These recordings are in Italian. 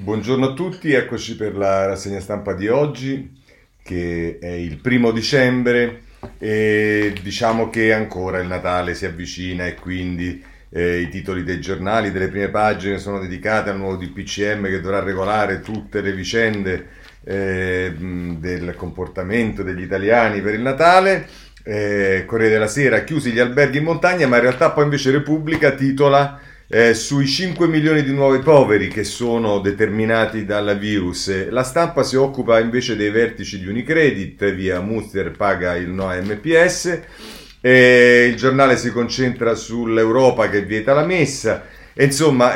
Buongiorno a tutti, eccoci per la rassegna stampa di oggi, che è il 1° dicembre e diciamo che ancora il Natale si avvicina e quindi i titoli dei giornali, delle prime pagine sono dedicati al nuovo DPCM che dovrà regolare tutte le vicende del comportamento degli italiani per il Natale. Corriere della Sera, chiusi gli alberghi in montagna, ma in realtà poi invece Repubblica titola sui 5 milioni di nuovi poveri che sono determinati dal virus. La Stampa si occupa invece dei vertici di Unicredit, via Muster paga il no a MPS. Il giornale si concentra sull'Europa che vieta la messa, insomma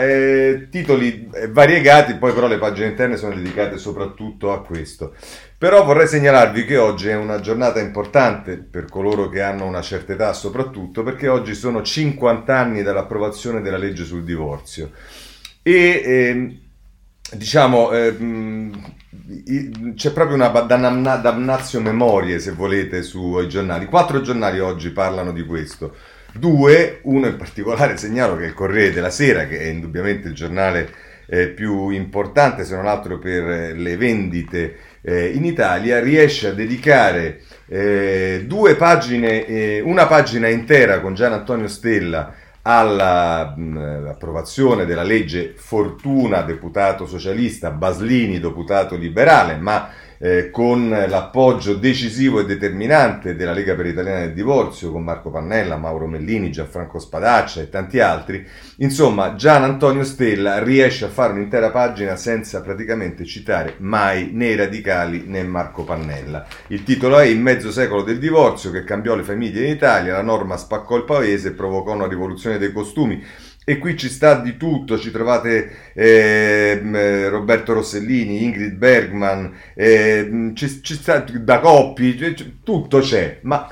titoli variegati, poi però le pagine interne sono dedicate soprattutto a questo. Però vorrei segnalarvi che oggi è una giornata importante per coloro che hanno una certa età, soprattutto perché oggi sono 50 anni dall'approvazione della legge sul divorzio e c'è proprio una damnatio memorie, se volete, sui giornali. 4 giornali oggi parlano di questo, 2, uno in particolare segnalo che è il Corriere della Sera, che è indubbiamente il giornale più importante, se non altro per le vendite in Italia, riesce a dedicare 2 pagine, una pagina intera con Gian Antonio Stella all'approvazione della legge Fortuna, deputato socialista, Baslini, deputato liberale, ma con l'appoggio decisivo e determinante della Lega per l'italiana del divorzio, con Marco Pannella, Mauro Mellini, Gianfranco Spadaccia e tanti altri. Insomma, Gian Antonio Stella riesce a fare un'intera pagina senza praticamente citare mai né i radicali né Marco Pannella. Il titolo è Il mezzo secolo del divorzio che cambiò le famiglie in Italia, la norma spaccò il paese e provocò una rivoluzione dei costumi. E qui ci sta di tutto, ci trovate Roberto Rossellini, Ingrid Bergman, ci sta da Coppi, tutto c'è, ma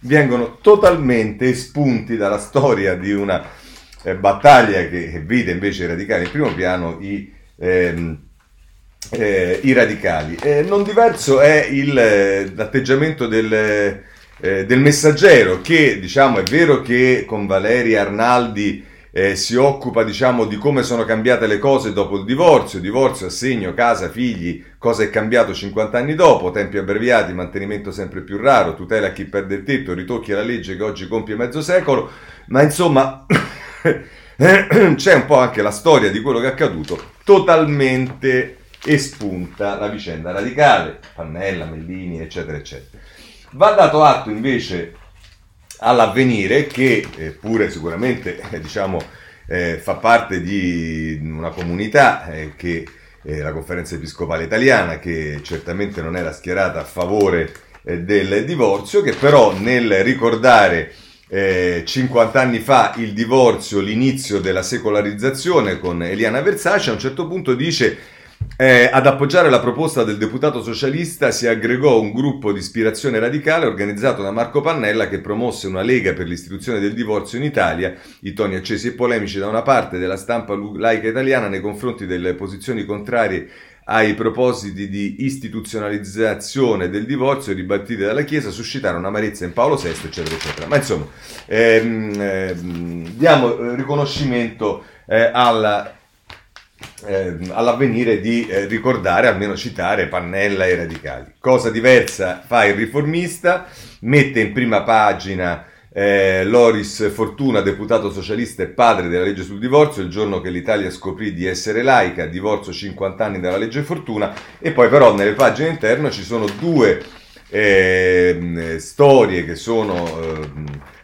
vengono totalmente espunti dalla storia di una battaglia che vede invece i radicali in primo piano, i radicali. Non diverso è l'atteggiamento del Messaggero, che diciamo è vero che con Valeri Arnaldi si occupa, diciamo, di come sono cambiate le cose dopo il divorzio, assegno, casa, figli, cosa è cambiato 50 anni dopo, tempi abbreviati, mantenimento sempre più raro, tutela a chi perde il tetto, ritocchi alla legge che oggi compie mezzo secolo, ma insomma c'è un po' anche la storia di quello che è accaduto, totalmente espunta la vicenda radicale, Pannella, Mellini, eccetera, eccetera. Va dato atto invece all'Avvenire, che pure sicuramente fa parte di una comunità che la Conferenza Episcopale Italiana, che certamente non era schierata a favore del divorzio, che però nel ricordare 50 anni fa il divorzio, l'inizio della secolarizzazione con Eliana Versace, a un certo punto dice: ad appoggiare la proposta del deputato socialista si aggregò un gruppo di ispirazione radicale organizzato da Marco Pannella, che promosse una lega per l'istituzione del divorzio in Italia. I toni accesi e polemici da una parte della stampa laica italiana nei confronti delle posizioni contrarie ai propositi di istituzionalizzazione del divorzio ribattite dalla Chiesa suscitarono amarezza in Paolo VI, eccetera, eccetera. Ma insomma, diamo riconoscimento all'Avvenire di ricordare, almeno citare, Pannella e i radicali. Cosa diversa fa il Riformista, mette in prima pagina Loris Fortuna, deputato socialista e padre della legge sul divorzio, il giorno che l'Italia scoprì di essere laica, divorzio 50 anni dalla legge Fortuna, e poi però nelle pagine interne ci sono 2 storie che sono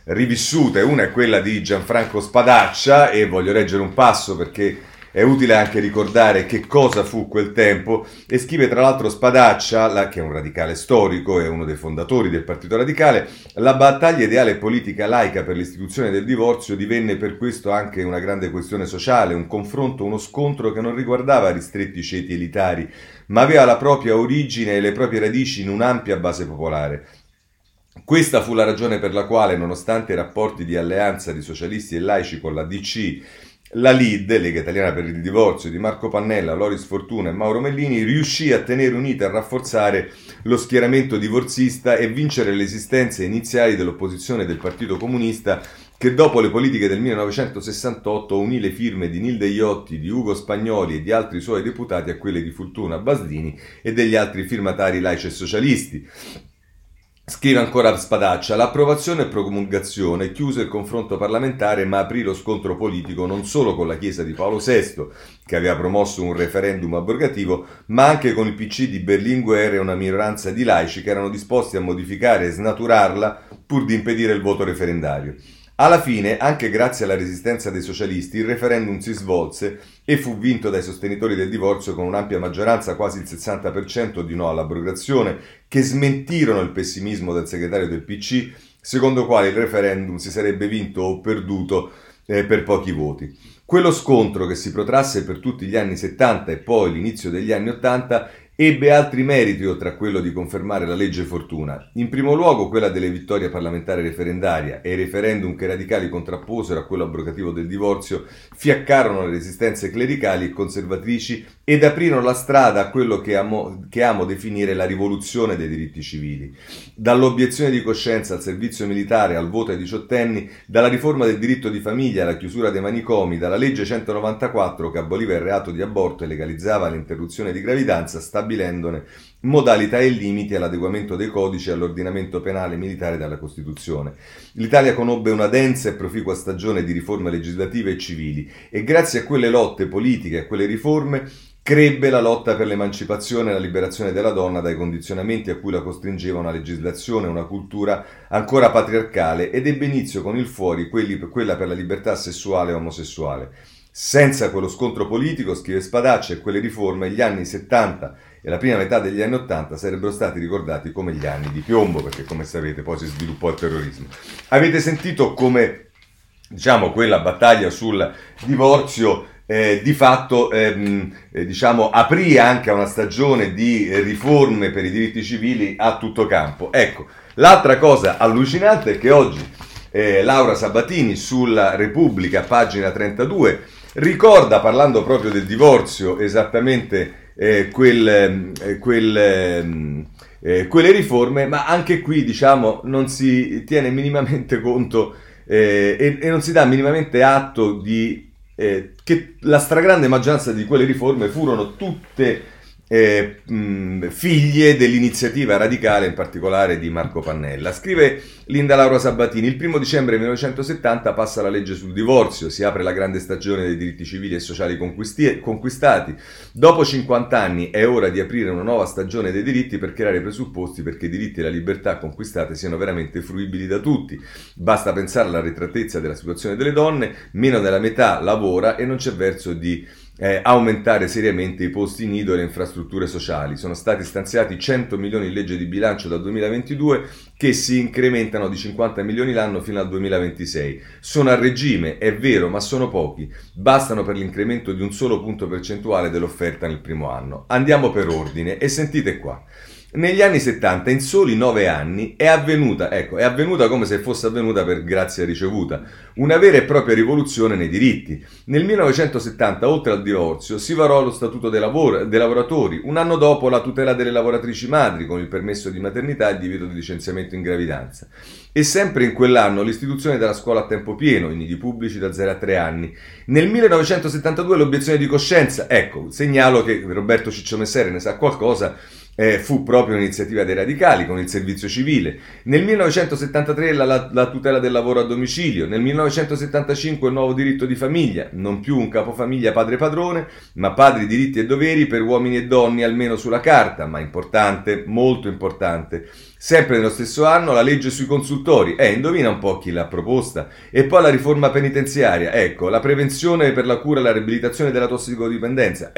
rivissute. Una è quella di Gianfranco Spadaccia, e voglio leggere un passo perché è utile anche ricordare che cosa fu quel tempo, e scrive tra l'altro Spadaccia, che è un radicale storico, è uno dei fondatori del Partito Radicale: la battaglia ideale e politica laica per l'istituzione del divorzio divenne per questo anche una grande questione sociale, un confronto, uno scontro che non riguardava ristretti ceti elitari, ma aveva la propria origine e le proprie radici in un'ampia base popolare. Questa fu la ragione per la quale, nonostante i rapporti di alleanza di socialisti e laici con la DC, la LID, Lega Italiana per il Divorzio, di Marco Pannella, Loris Fortuna e Mauro Mellini, riuscì a tenere unita e a rafforzare lo schieramento divorzista e vincere le resistenze iniziali dell'opposizione del Partito Comunista, che dopo le politiche del 1968 unì le firme di Nilde Iotti, di Ugo Spagnoli e di altri suoi deputati a quelle di Fortuna, Basdini e degli altri firmatari laici e socialisti. Scrive ancora Spadaccia: l'approvazione e promulgazione chiuse il confronto parlamentare ma aprì lo scontro politico non solo con la Chiesa di Paolo VI, che aveva promosso un referendum abrogativo, ma anche con il PC di Berlinguer e una minoranza di laici che erano disposti a modificare e snaturarla pur di impedire il voto referendario. Alla fine, anche grazie alla resistenza dei socialisti, il referendum si svolse e fu vinto dai sostenitori del divorzio con un'ampia maggioranza, quasi il 60% di no all'abrogazione, che smentirono il pessimismo del segretario del PC, secondo il quale il referendum si sarebbe vinto o perduto per pochi voti. Quello scontro, che si protrasse per tutti gli anni 70 e poi l'inizio degli anni 80, ebbe altri meriti oltre a quello di confermare la legge Fortuna. In primo luogo quella delle vittorie parlamentari referendaria e i referendum che i radicali contrapposero a quello abrogativo del divorzio fiaccarono le resistenze clericali e conservatrici ed aprirono la strada a quello che amo definire la rivoluzione dei diritti civili. Dall'obiezione di coscienza al servizio militare, al voto ai diciottenni, dalla riforma del diritto di famiglia alla chiusura dei manicomi, dalla legge 194 che aboliva il reato di aborto e legalizzava l'interruzione di gravidanza, stabilendone modalità e limiti, all'adeguamento dei codici all'ordinamento penale militare dalla Costituzione. L'Italia conobbe una densa e proficua stagione di riforme legislative e civili e grazie a quelle lotte politiche e a quelle riforme crebbe la lotta per l'emancipazione e la liberazione della donna dai condizionamenti a cui la costringeva una legislazione e una cultura ancora patriarcale ed ebbe inizio con il fuori quella per la libertà sessuale e omosessuale. Senza quello scontro politico, scrive Spadaccia, e quelle riforme, gli anni 70 e la prima metà degli anni 80 sarebbero stati ricordati come gli anni di piombo, perché come sapete poi si sviluppò il terrorismo. Avete sentito come, quella battaglia sul divorzio di fatto aprì anche una stagione di riforme per i diritti civili a tutto campo. Ecco, l'altra cosa allucinante è che oggi Laura Sabatini sulla Repubblica, pagina 32, ricorda, parlando proprio del divorzio, esattamente quelle riforme, ma anche qui non si tiene minimamente conto e non si dà minimamente atto di che la stragrande maggioranza di quelle riforme furono tutte figlie dell'iniziativa radicale, in particolare di Marco Pannella. Scrive Linda Laura Sabatini: il 1° dicembre 1970 passa la legge sul divorzio, si apre la grande stagione dei diritti civili e sociali conquistati. Dopo 50 anni è ora di aprire una nuova stagione dei diritti per creare presupposti perché i diritti e la libertà conquistate siano veramente fruibili da tutti. Basta pensare alla arretratezza della situazione delle donne, meno della metà lavora e non c'è verso di aumentare seriamente i posti nido e le infrastrutture sociali. Sono stati stanziati 100 milioni in legge di bilancio dal 2022 che si incrementano di 50 milioni l'anno fino al 2026. Sono a regime, è vero, ma sono pochi. Bastano per l'incremento di un solo punto percentuale dell'offerta nel primo anno. Andiamo per ordine e sentite qua. Negli anni 70, in soli 9 anni, è avvenuta come se fosse avvenuta per grazia ricevuta, una vera e propria rivoluzione nei diritti. Nel 1970, oltre al divorzio, si varò lo Statuto dei lavoratori, un anno dopo la tutela delle lavoratrici madri con il permesso di maternità e il divieto di licenziamento in gravidanza. E sempre in quell'anno l'istituzione della scuola a tempo pieno, in nidi pubblici da 0 a 3 anni. Nel 1972 l'obiezione di coscienza, segnalo che Roberto Ciccio Messere ne sa qualcosa, fu proprio un'iniziativa dei radicali con il servizio civile. Nel 1973 la tutela del lavoro a domicilio, nel 1975 il nuovo diritto di famiglia, non più un capofamiglia padre-padrone, ma padri diritti e doveri per uomini e donne almeno sulla carta, ma importante, molto importante. Sempre nello stesso anno la legge sui consultori, indovina un po' chi l'ha proposta, e poi la riforma penitenziaria, la prevenzione per la cura e la riabilitazione della tossicodipendenza,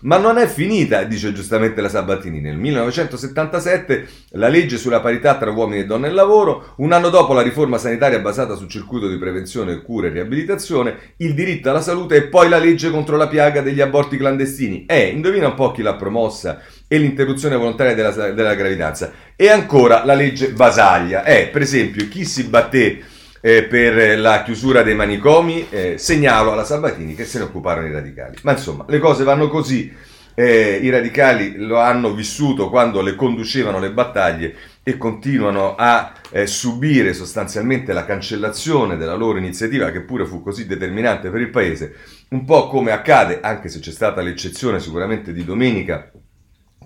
Ma non è finita, dice giustamente la Sabatini. Nel 1977 la legge sulla parità tra uomini e donne al lavoro, un anno dopo la riforma sanitaria basata sul circuito di prevenzione, cura e riabilitazione, il diritto alla salute e poi la legge contro la piaga degli aborti clandestini. Indovina un po' chi l'ha promossa, e l'interruzione volontaria della gravidanza. E ancora la legge Basaglia. Per esempio, chi si batté per la chiusura dei manicomi, segnalo alla Sabatini che se ne occuparono i radicali. Ma insomma, le cose vanno così. I radicali lo hanno vissuto quando le conducevano le battaglie e continuano a subire sostanzialmente la cancellazione della loro iniziativa, che pure fu così determinante per il paese, un po' come accade, anche se c'è stata l'eccezione sicuramente di domenica,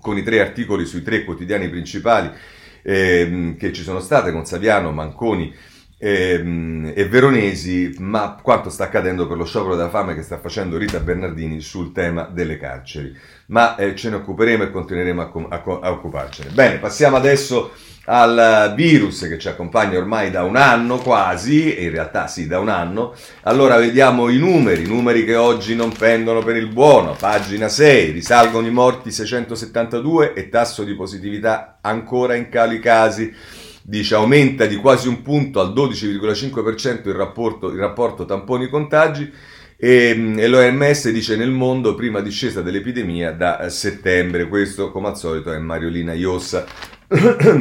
con i 3 articoli sui 3 quotidiani principali che ci sono state, con Saviano, Manconi e Veronesi, ma quanto sta accadendo per lo sciopero della fame che sta facendo Rita Bernardini sul tema delle carceri. Ma ce ne occuperemo e continueremo a occuparcene. Bene, passiamo adesso al virus che ci accompagna ormai da un anno quasi, e in realtà sì, da un anno. Allora vediamo i numeri che oggi non pendono per il buono. Pagina 6, risalgono i morti 672 e tasso di positività ancora in calo i casi. Dice aumenta di quasi 1 punto al 12,5% il rapporto tamponi-contagi, e l'OMS dice nel mondo prima discesa dell'epidemia da settembre. Questo, come al solito, è Mariolina Iossa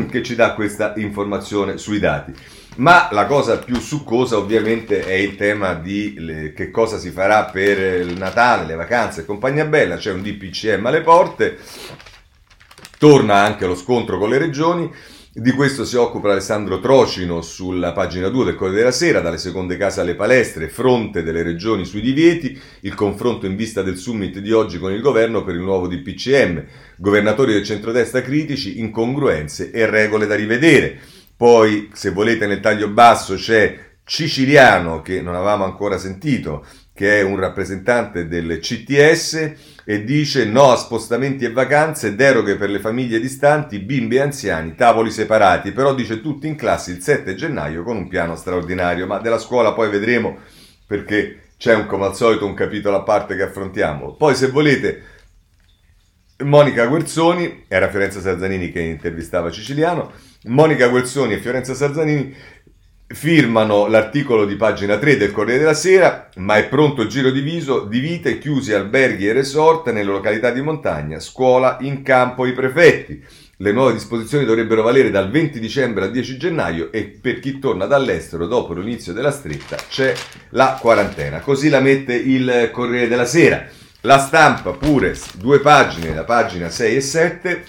che ci dà questa informazione sui dati. Ma la cosa più succosa ovviamente è il tema di che cosa si farà per il Natale, le vacanze e compagnia bella. C'è un DPCM alle porte, torna anche lo scontro con le regioni. Di questo si occupa Alessandro Trocino sulla pagina 2 del Corriere della Sera, dalle seconde case alle palestre, fronte delle regioni sui divieti, il confronto in vista del summit di oggi con il governo per il nuovo DPCM, governatori del centrodestra critici, incongruenze e regole da rivedere. Poi, se volete, nel taglio basso c'è Ciciliano, che non avevamo ancora sentito, che è un rappresentante del CTS, e dice no a spostamenti e vacanze, deroghe per le famiglie distanti, bimbi e anziani, tavoli separati, però dice tutti in classe il 7 gennaio con un piano straordinario. Ma della scuola poi vedremo, perché c'è come al solito un capitolo a parte che affrontiamo. Poi, se volete, Monica Guerzoni, era Fiorenza Sarzanini che intervistava Ciciliano, Monica Guerzoni e Fiorenza Sarzanini firmano l'articolo di pagina 3 del Corriere della Sera, ma è pronto il giro di vite, chiusi alberghi e resort nelle località di montagna, scuola, in campo i prefetti. Le nuove disposizioni dovrebbero valere dal 20 dicembre al 10 gennaio e per chi torna dall'estero dopo l'inizio della stretta c'è la quarantena. Così la mette il Corriere della Sera. La Stampa pure, 2 pagine, la pagina 6 e 7...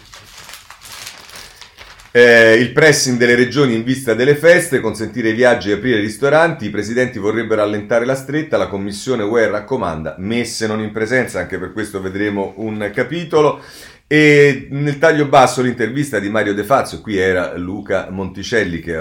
il pressing delle regioni in vista delle feste, consentire i viaggi e aprire i ristoranti, i presidenti vorrebbero allentare la stretta, la commissione UE raccomanda messe non in presenza, anche per questo vedremo un capitolo. E nel taglio basso l'intervista di Mario De Fazio, qui era Luca Monticelli che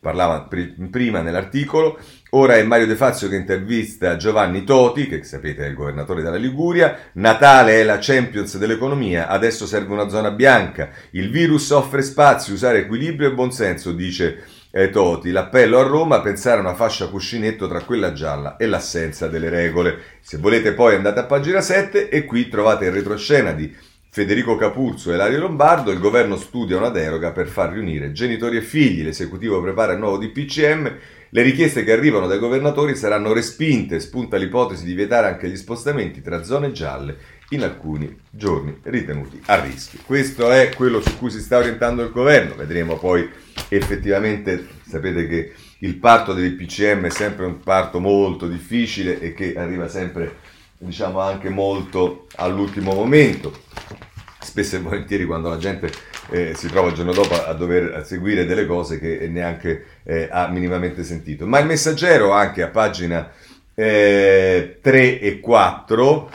parlava prima nell'articolo, ora è Mario De Fazio che intervista Giovanni Toti, che sapete è il governatore della Liguria. Natale è la Champions dell'economia, adesso serve una zona bianca, il virus offre spazi, usare equilibrio e buonsenso, dice Toti. L'appello a Roma a pensare a una fascia cuscinetto tra quella gialla e l'assenza delle regole. Se volete poi andate a pagina 7 e qui trovate il retroscena di Federico Capurzo e Lario Lombardo, il governo studia una deroga per far riunire genitori e figli, l'esecutivo prepara il nuovo DPCM, le richieste che arrivano dai governatori saranno respinte, spunta l'ipotesi di vietare anche gli spostamenti tra zone gialle in alcuni giorni ritenuti a rischio. Questo è quello su cui si sta orientando il governo, vedremo poi effettivamente. Sapete che il parto del DPCM è sempre un parto molto difficile e che arriva sempre, diciamo, anche molto all'ultimo momento, spesso e volentieri quando la gente si trova il giorno dopo a dover seguire delle cose che neanche ha minimamente sentito. Ma il Messaggero, anche a pagina 3 e 4,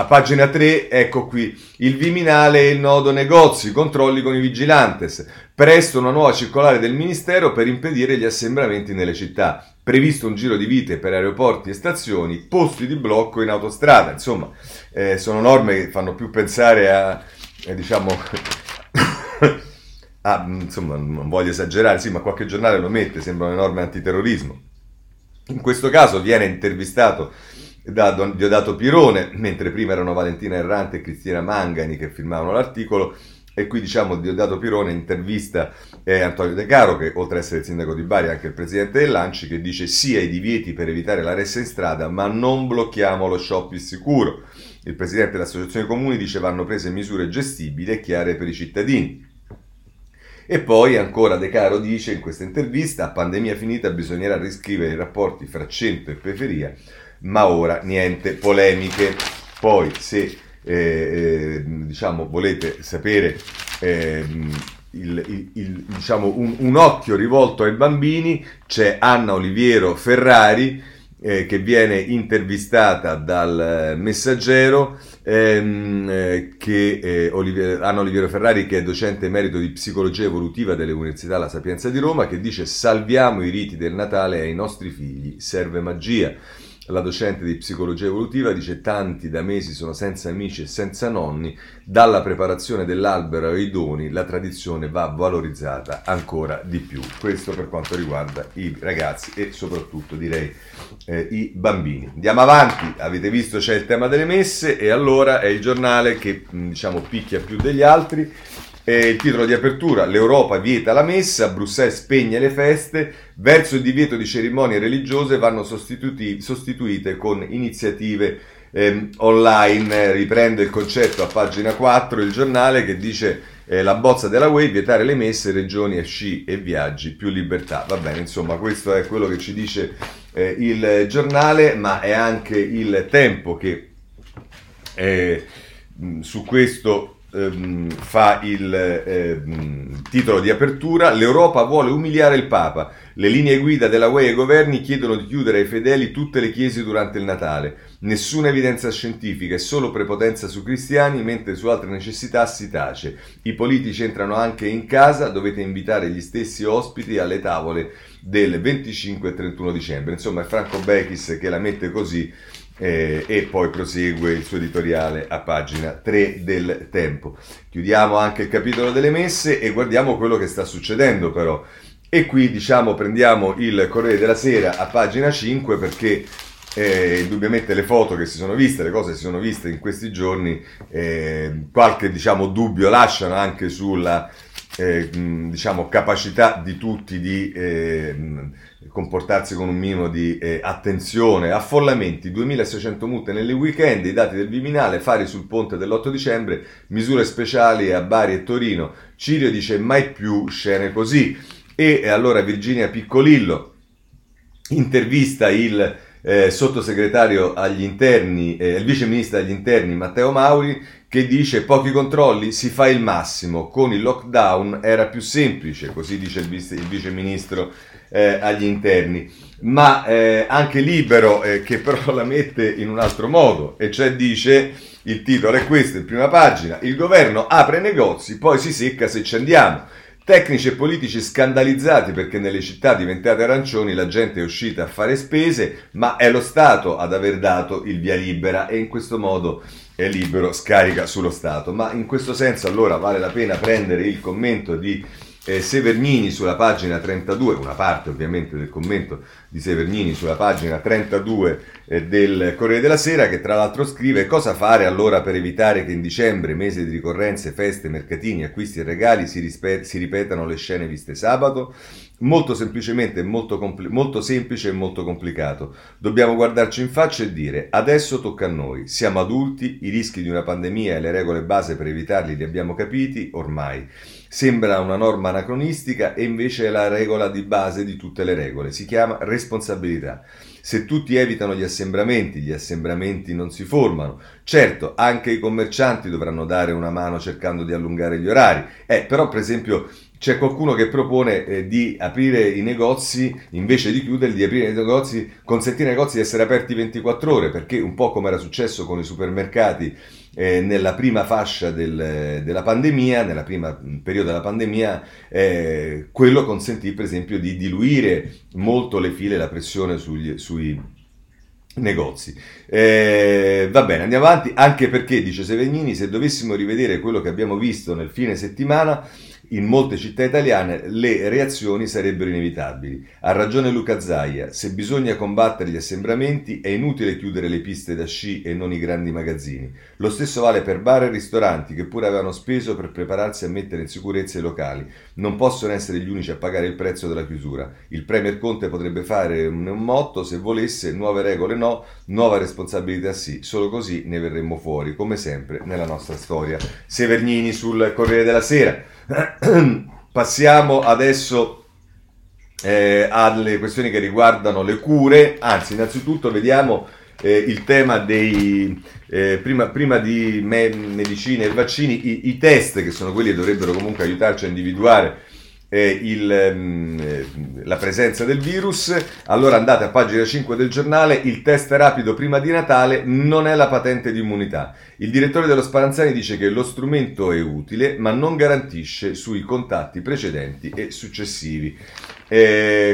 a pagina 3, ecco qui, il Viminale e il nodo negozi, controlli con i vigilantes. Presto una nuova circolare del Ministero per impedire gli assembramenti nelle città. Previsto un giro di vite per aeroporti e stazioni, posti di blocco in autostrada. Insomma, sono norme che fanno più pensare a, diciamo, a, insomma, non voglio esagerare, sì, ma qualche giornale lo mette, sembrano norme antiterrorismo. In questo caso viene intervistato da Diodato Pirone, mentre prima erano Valentina Errante e Cristina Mangani che firmavano l'articolo, e qui, diciamo, Diodato Pirone intervista Antonio De Caro, che oltre ad essere il sindaco di Bari è anche il presidente dell'Anci, che dice sì ai divieti per evitare la ressa in strada, ma non blocchiamo lo shopping sicuro. Il presidente dell'Associazione Comuni dice vanno prese misure gestibili e chiare per i cittadini. E poi ancora De Caro dice in questa intervista, a pandemia finita bisognerà riscrivere i rapporti fra centro e periferia, ma ora niente polemiche. Poi se diciamo volete sapere diciamo un occhio rivolto ai bambini, c'è Anna Oliviero Ferrari che viene intervistata dal Messaggero, Anna Oliviero Ferrari, che è docente emerito di psicologia evolutiva delle Università La Sapienza di Roma, che dice: salviamo i riti del Natale ai nostri figli, serve magia. La docente di psicologia evolutiva dice: tanti da mesi sono senza amici e senza nonni, dalla preparazione dell'albero ai doni la tradizione va valorizzata ancora di più. Questo per quanto riguarda i ragazzi e soprattutto direi i bambini. Andiamo avanti, avete visto c'è il tema delle messe e allora è il giornale che diciamo picchia più degli altri. Il titolo di apertura: l'Europa vieta la messa, Bruxelles spegne le feste, verso il divieto di cerimonie religiose vanno sostituite con iniziative online. Riprende il concetto a pagina 4 il giornale, che dice la bozza della UE, vietare le messe, regioni e sci e viaggi, più libertà. Va bene, insomma questo è quello che ci dice il giornale, ma è anche il Tempo che su questo fa il titolo di apertura: l'Europa vuole umiliare il Papa, le linee guida della UE e governi chiedono di chiudere ai fedeli tutte le chiese durante il Natale, nessuna evidenza scientifica e solo prepotenza su cristiani, mentre su altre necessità si tace, i politici entrano anche in casa, dovete invitare gli stessi ospiti alle tavole del 25 e 31 dicembre. Insomma è Franco Bechis che la mette così. E poi prosegue il suo editoriale a pagina 3 del Tempo. Chiudiamo anche il capitolo delle messe e guardiamo quello che sta succedendo però, e qui diciamo prendiamo il Corriere della Sera a pagina 5, perché indubbiamente le foto che si sono viste, le cose che si sono viste in questi giorni qualche diciamo dubbio lasciano anche sulla diciamo capacità di tutti di comportarsi con un minimo di attenzione. Affollamenti, 2.600 multe nelle weekend, i dati del Viminale, fari sul ponte dell'8 dicembre, misure speciali a Bari e Torino, Cirio dice mai più scene così. E allora Virginia Piccolillo intervista il sottosegretario agli interni, il viceministro agli interni Matteo Mauri, che dice: pochi controlli, si fa il massimo, con il lockdown era più semplice, così dice il viceministro agli interni. Ma anche Libero che però la mette in un altro modo, e cioè dice, il titolo è questo in prima pagina: il governo apre negozi, poi si secca se ci andiamo. Tecnici e politici scandalizzati perché nelle città diventate arancioni la gente è uscita a fare spese, ma è lo Stato ad aver dato il via libera, e in questo modo è Libero scarica sullo Stato. Ma in questo senso allora vale la pena prendere il commento di Severnini sulla pagina 32, una parte ovviamente del commento di Severnini sulla pagina 32 del Corriere della Sera, che tra l'altro scrive: cosa fare allora per evitare che in dicembre, mese di ricorrenze, feste, mercatini, acquisti e regali, si ripetano le scene viste sabato? Molto semplicemente, molto semplice e molto complicato. Dobbiamo guardarci in faccia e dire: adesso tocca a noi, siamo adulti, i rischi di una pandemia e le regole base per evitarli li abbiamo capiti ormai. Sembra una norma anacronistica e invece è la regola di base di tutte le regole, si chiama responsabilità. Se tutti evitano gli assembramenti non si formano. Certo, anche i commercianti dovranno dare una mano cercando di allungare gli orari. Però per esempio c'è qualcuno che propone di aprire i negozi, invece di chiuderli, di aprire i negozi, consentire ai negozi di essere aperti 24 ore, perché un po' come era successo con i supermercati nella prima fascia della pandemia, nella prima periodo della pandemia, quello consentì per esempio di diluire molto le file e la pressione sui negozi. Va bene, andiamo avanti, anche perché, dice Sevegnini, se dovessimo rivedere quello che abbiamo visto nel fine settimana in molte città italiane, le reazioni sarebbero inevitabili. Ha ragione Luca Zaia, se bisogna combattere gli assembramenti è inutile chiudere le piste da sci e non i grandi magazzini. Lo stesso vale per bar e ristoranti, che pure avevano speso per prepararsi a mettere in sicurezza i locali. Non possono essere gli unici a pagare il prezzo della chiusura. Il premier Conte potrebbe fare un motto, se volesse: nuove regole no, nuova responsabilità sì. Solo così ne verremmo fuori, come sempre nella nostra storia. Severnini sul Corriere della Sera. Passiamo adesso alle questioni che riguardano le cure, anzi innanzitutto vediamo il tema dei prima di medicine e vaccini, i test, che sono quelli che dovrebbero comunque aiutarci a individuare la presenza del virus. Allora andate a pagina 5 del giornale: il test rapido prima di Natale non è la patente di immunità. Il direttore dello Spallanzani dice che lo strumento è utile ma non garantisce sui contatti precedenti e successivi.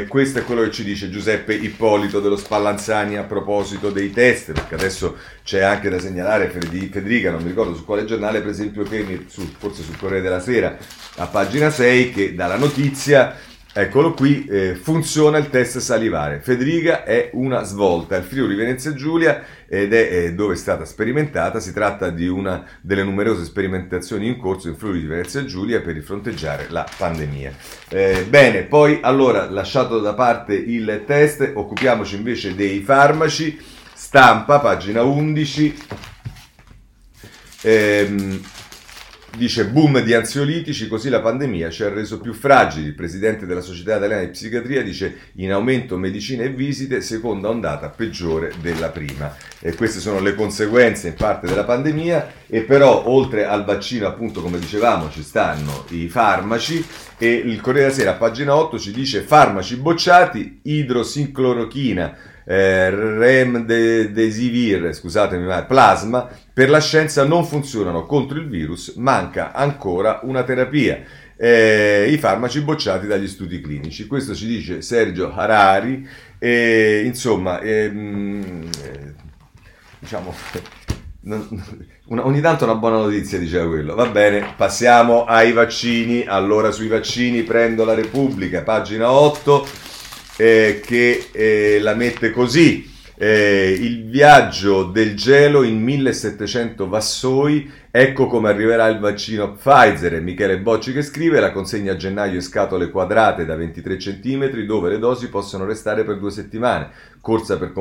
Questo è quello che ci dice Giuseppe Ippolito dello Spallanzani a proposito dei test, perché adesso c'è anche da segnalare Fedriga, non mi ricordo su quale giornale, per esempio, che forse sul Corriere della Sera, a pagina 6, che dà la notizia, eccolo qui, funziona il test salivare. Fedriga è una svolta, il Friuli Venezia Giulia, ed è dove è stata sperimentata. Si tratta di una delle numerose sperimentazioni in corso in Friuli Venezia Giulia per fronteggiare la pandemia. Bene, poi allora, lasciato da parte il test, occupiamoci invece dei farmaci. Stampa, pagina 11, dice: boom di ansiolitici, così la pandemia ci ha reso più fragili. Il presidente della Società Italiana di Psichiatria dice: in aumento medicine e visite, seconda ondata peggiore della prima. E queste sono le conseguenze in parte della pandemia. E però, oltre al vaccino, appunto, come dicevamo, ci stanno i farmaci. E il Corriere della Sera, pagina 8, ci dice: farmaci bocciati, idrosinclorochina, remdesivir, scusatemi, ma plasma, per la scienza non funzionano contro il virus, manca ancora una terapia. I farmaci bocciati dagli studi clinici, questo ci dice Sergio Harari. Insomma, diciamo, ogni tanto una buona notizia, diceva quello. Va bene, passiamo ai vaccini. Allora, sui vaccini prendo la Repubblica, pagina 8, che la mette così: il viaggio del gelo in 1700 vassoi, ecco come arriverà il vaccino Pfizer. Michele Bocci che scrive: la consegna a gennaio in scatole quadrate da 23 cm dove le dosi possono restare per 2 settimane, corsa per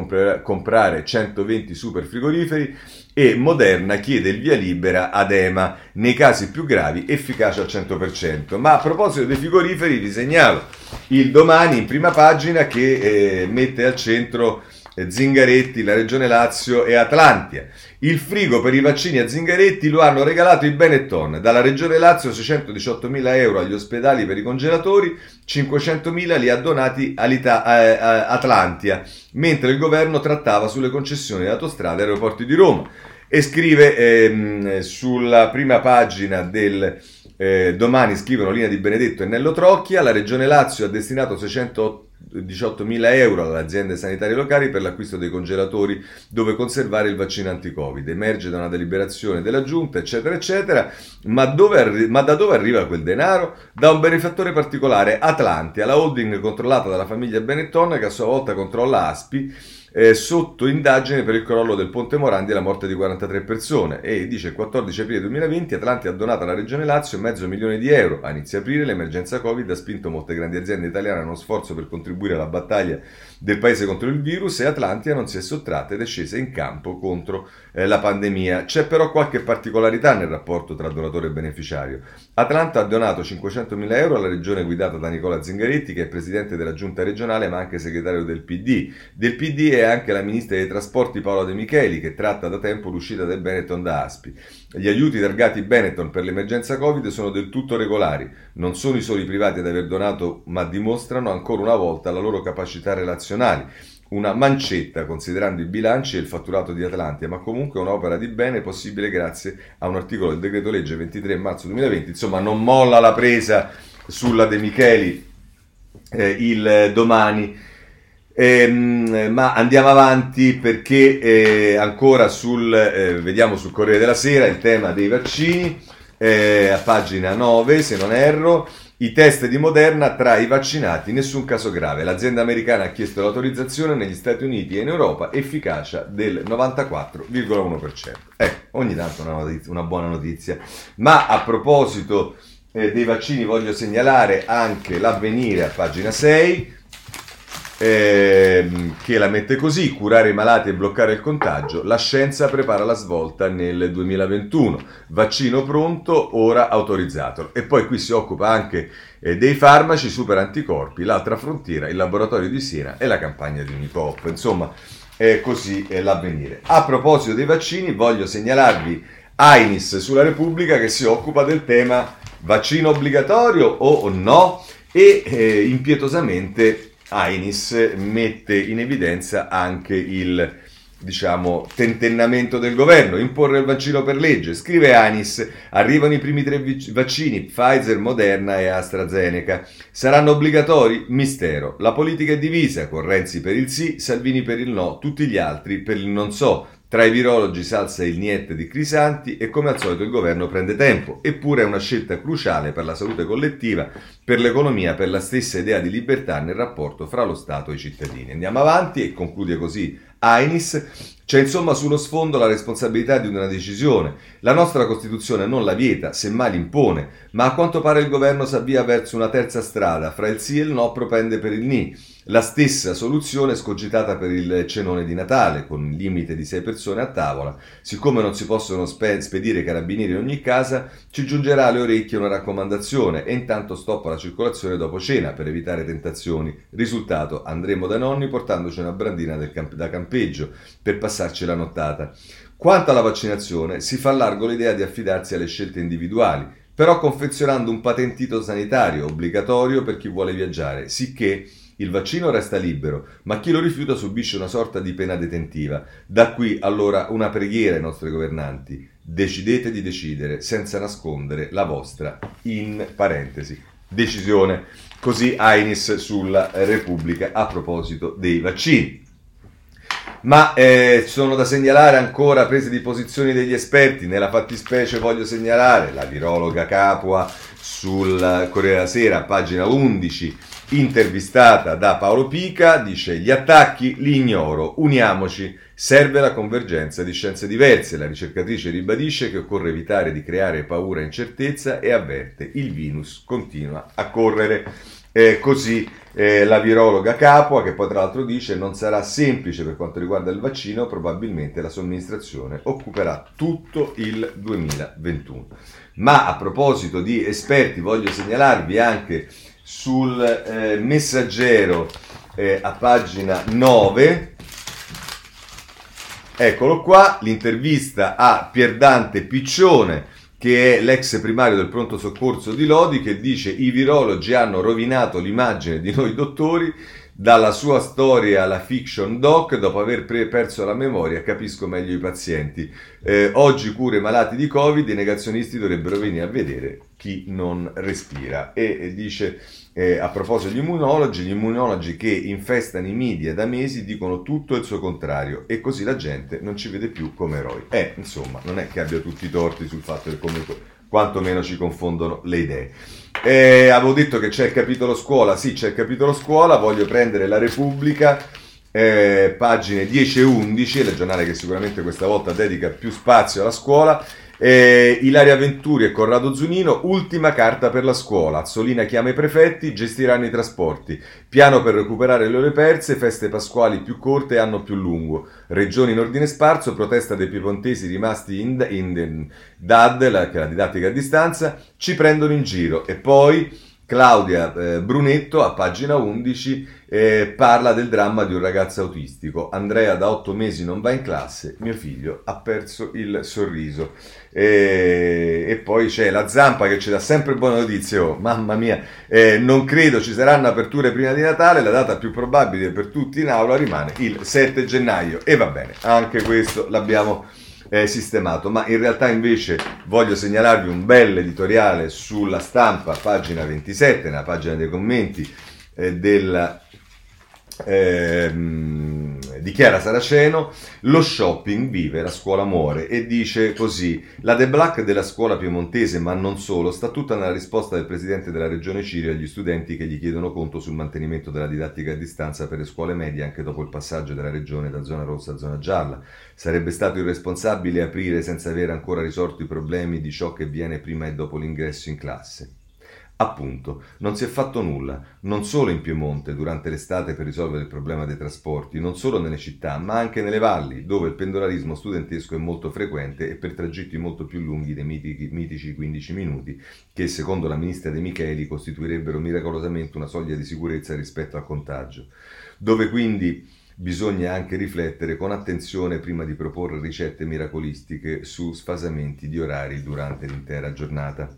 comprare 120 super frigoriferi, e Moderna chiede il via libera ad EMA, nei casi più gravi efficacia al 100%. Ma a proposito dei frigoriferi vi segnalo il Domani in prima pagina, che mette al centro Zingaretti, la Regione Lazio e Atlantia. Il frigo per i vaccini a Zingaretti lo hanno regalato i Benetton, dalla Regione Lazio 618.000 euro agli ospedali per i congelatori, 500.000 li ha donati Atlantia, mentre il governo trattava sulle concessioni di autostrade e aeroporti di Roma. E scrive sulla prima pagina del Domani, scrivono Lina Di Benedetto e Nello Trocchia: la Regione Lazio ha destinato 618.000 euro alle aziende sanitarie locali per l'acquisto dei congelatori dove conservare il vaccino anti-Covid. Emerge da una deliberazione della Giunta, eccetera, eccetera. Ma da dove arriva quel denaro? Da un benefattore particolare, Atlantia, la holding controllata dalla famiglia Benetton, che a sua volta controlla Aspi, sotto indagine per il crollo del Ponte Morandi e la morte di 43 persone. E dice: il 14 aprile 2020 Atlantia ha donato alla Regione Lazio 500.000 euro. A inizio aprile l'emergenza Covid ha spinto molte grandi aziende italiane a uno sforzo per contribuire alla battaglia del paese contro il virus, e Atlantia non si è sottratta ed è scesa in campo contro la pandemia. C'è però qualche particolarità nel rapporto tra donatore e beneficiario. Atlanta ha donato 500.000 euro alla regione guidata da Nicola Zingaretti, che è presidente della giunta regionale ma anche segretario del PD. Del PD è anche la ministra dei trasporti Paola De Micheli, che tratta da tempo l'uscita del Benetton da Aspi. Gli aiuti targati Benetton per l'emergenza Covid sono del tutto regolari. Non sono i soli privati ad aver donato, ma dimostrano ancora una volta la loro capacità relazionale. Una mancetta, considerando i bilanci e il fatturato di Atlantia, ma comunque un'opera di bene possibile grazie a un articolo del decreto legge 23 marzo 2020. Insomma, non molla la presa sulla De Micheli il Domani. Ma andiamo avanti, perché ancora vediamo sul Corriere della Sera il tema dei vaccini, a pagina 9 se non erro: i test di Moderna, tra i vaccinati nessun caso grave, l'azienda americana ha chiesto l'autorizzazione negli Stati Uniti e in Europa, efficacia del 94,1%. Ogni tanto una buona notizia. Ma a proposito dei vaccini voglio segnalare anche l'Avvenire a pagina 6, che la mette così: curare i malati e bloccare il contagio, la scienza prepara la svolta nel 2021, vaccino pronto, ora autorizzato. E poi qui si occupa anche dei farmaci, super anticorpi, l'altra frontiera, il laboratorio di Siena e la campagna di Unicop. Insomma, così l'Avvenire. A proposito dei vaccini, voglio segnalarvi Ainis sulla Repubblica che si occupa del tema vaccino obbligatorio o no, e impietosamente Ainis mette in evidenza anche il, diciamo, tentennamento del governo, imporre il vaccino per legge. Scrive Ainis, arrivano i primi 3 vaccini, Pfizer, Moderna e AstraZeneca. Saranno obbligatori? Mistero. La politica è divisa, con Renzi per il sì, Salvini per il no, tutti gli altri per il non so. Tra i virologi salsa il niet di Crisanti e come al solito il governo prende tempo. Eppure è una scelta cruciale per la salute collettiva, per l'economia, per la stessa idea di libertà nel rapporto fra lo Stato e i cittadini. Andiamo avanti e conclude così Ainis, c'è insomma sullo sfondo la responsabilità di una decisione. La nostra Costituzione non la vieta, semmai l'impone, ma a quanto pare il governo si avvia verso una terza strada, fra il sì e il no propende per il ni. La stessa soluzione scogitata per il cenone di Natale, con il limite di 6 persone a tavola. Siccome non si possono spedire carabinieri in ogni casa, ci giungerà alle orecchie una raccomandazione e intanto stoppa la circolazione dopo cena per evitare tentazioni. Risultato, andremo da nonni portandoci una brandina da campeggio per passarci la nottata. Quanto alla vaccinazione, si fa largo l'idea di affidarsi alle scelte individuali, però confezionando un patentino sanitario obbligatorio per chi vuole viaggiare, sicché il vaccino resta libero, ma chi lo rifiuta subisce una sorta di pena detentiva. Da qui allora una preghiera ai nostri governanti. Decidete di decidere senza nascondere la vostra, in parentesi, decisione. Così Ainis sulla Repubblica a proposito dei vaccini. Ma sono da segnalare ancora prese di posizioni degli esperti, nella fattispecie voglio segnalare la virologa Capua sul Corriere della Sera, pagina 11, intervistata da Paolo Pica, dice «Gli attacchi li ignoro, uniamoci, serve la convergenza di scienze diverse». La ricercatrice ribadisce che occorre evitare di creare paura e incertezza e avverte «Il virus continua a correre». Così la virologa Capua, che poi tra l'altro dice non sarà semplice per quanto riguarda il vaccino, probabilmente la somministrazione occuperà tutto il 2021. Ma a proposito di esperti voglio segnalarvi anche sul Messaggero a pagina 9, eccolo qua, l'intervista a Pierdante Piccione, che è l'ex primario del pronto soccorso di Lodi, che dice i virologi hanno rovinato l'immagine di noi dottori, dalla sua storia alla fiction doc, dopo aver perso la memoria capisco meglio i pazienti, oggi cure malati di Covid, i negazionisti dovrebbero venire a vedere chi non respira. E dice a proposito degli immunologi, che infestano i media da mesi dicono tutto il suo contrario e così la gente non ci vede più come eroi. Insomma, non è che abbia tutti i torti sul fatto che comunque quantomeno ci confondono le idee. Avevo detto che c'è il capitolo scuola, sì c'è il capitolo scuola, voglio prendere la Repubblica, pagine 10 e 11, il giornale che sicuramente questa volta dedica più spazio alla scuola, Ilaria Venturi e Corrado Zunino, ultima carta per la scuola, Azzolina chiama i prefetti, gestiranno i trasporti, piano per recuperare le ore perse, feste pasquali più corte e anno più lungo, regioni in ordine sparso, protesta dei piemontesi rimasti in DAD, la didattica a distanza, ci prendono in giro. E poi Claudia Brunetto, a pagina 11, parla del dramma di un ragazzo autistico. Andrea da 8 mesi non va in classe, mio figlio ha perso il sorriso. E poi c'è la Zampa che ci dà sempre buone notizie, oh, mamma mia, non credo ci saranno aperture prima di Natale, la data più probabile per tutti in aula rimane il 7 gennaio. E va bene, anche questo l'abbiamo sistemato, ma in realtà invece voglio segnalarvi un bel editoriale sulla Stampa, pagina 27, nella pagina dei commenti di Chiara Saraceno, lo shopping vive, la scuola muore, e dice così, la de Black della scuola piemontese, ma non solo, sta tutta nella risposta del presidente della regione Cirio agli studenti che gli chiedono conto sul mantenimento della didattica a distanza per le scuole medie anche dopo il passaggio della regione da zona rossa a zona gialla. Sarebbe stato irresponsabile aprire senza avere ancora risolto i problemi di ciò che viene prima e dopo l'ingresso in classe. Appunto, non si è fatto nulla, non solo in Piemonte durante l'estate per risolvere il problema dei trasporti, non solo nelle città, ma anche nelle valli, dove il pendolarismo studentesco è molto frequente e per tragitti molto più lunghi dei mitici 15 minuti, che secondo la ministra De Micheli costituirebbero miracolosamente una soglia di sicurezza rispetto al contagio. Dove quindi Bisogna anche riflettere con attenzione prima di proporre ricette miracolistiche su sfasamenti di orari durante l'intera giornata.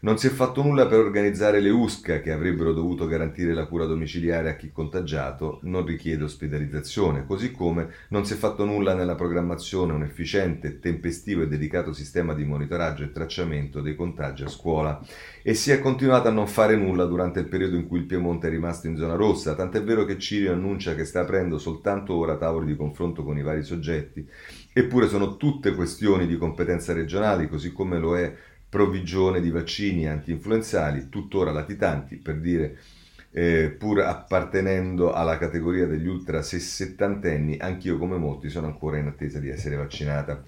Non si è fatto nulla per organizzare le USCA, che avrebbero dovuto garantire la cura domiciliare a chi contagiato non richiede ospedalizzazione, così come non si è fatto nulla nella programmazione un efficiente, tempestivo e dedicato sistema di monitoraggio e tracciamento dei contagi a scuola. E si è continuato a non fare nulla durante il periodo in cui il Piemonte è rimasto in zona rossa, tant'è vero che Cirio annuncia che sta aprendo soltanto ora tavoli di confronto con i vari soggetti. Eppure sono tutte questioni di competenza regionali, così come lo è provvigione di vaccini antinfluenzali, tuttora latitanti, per dire, pur appartenendo alla categoria degli ultra settantenni, anch'io come molti sono ancora in attesa di essere vaccinata.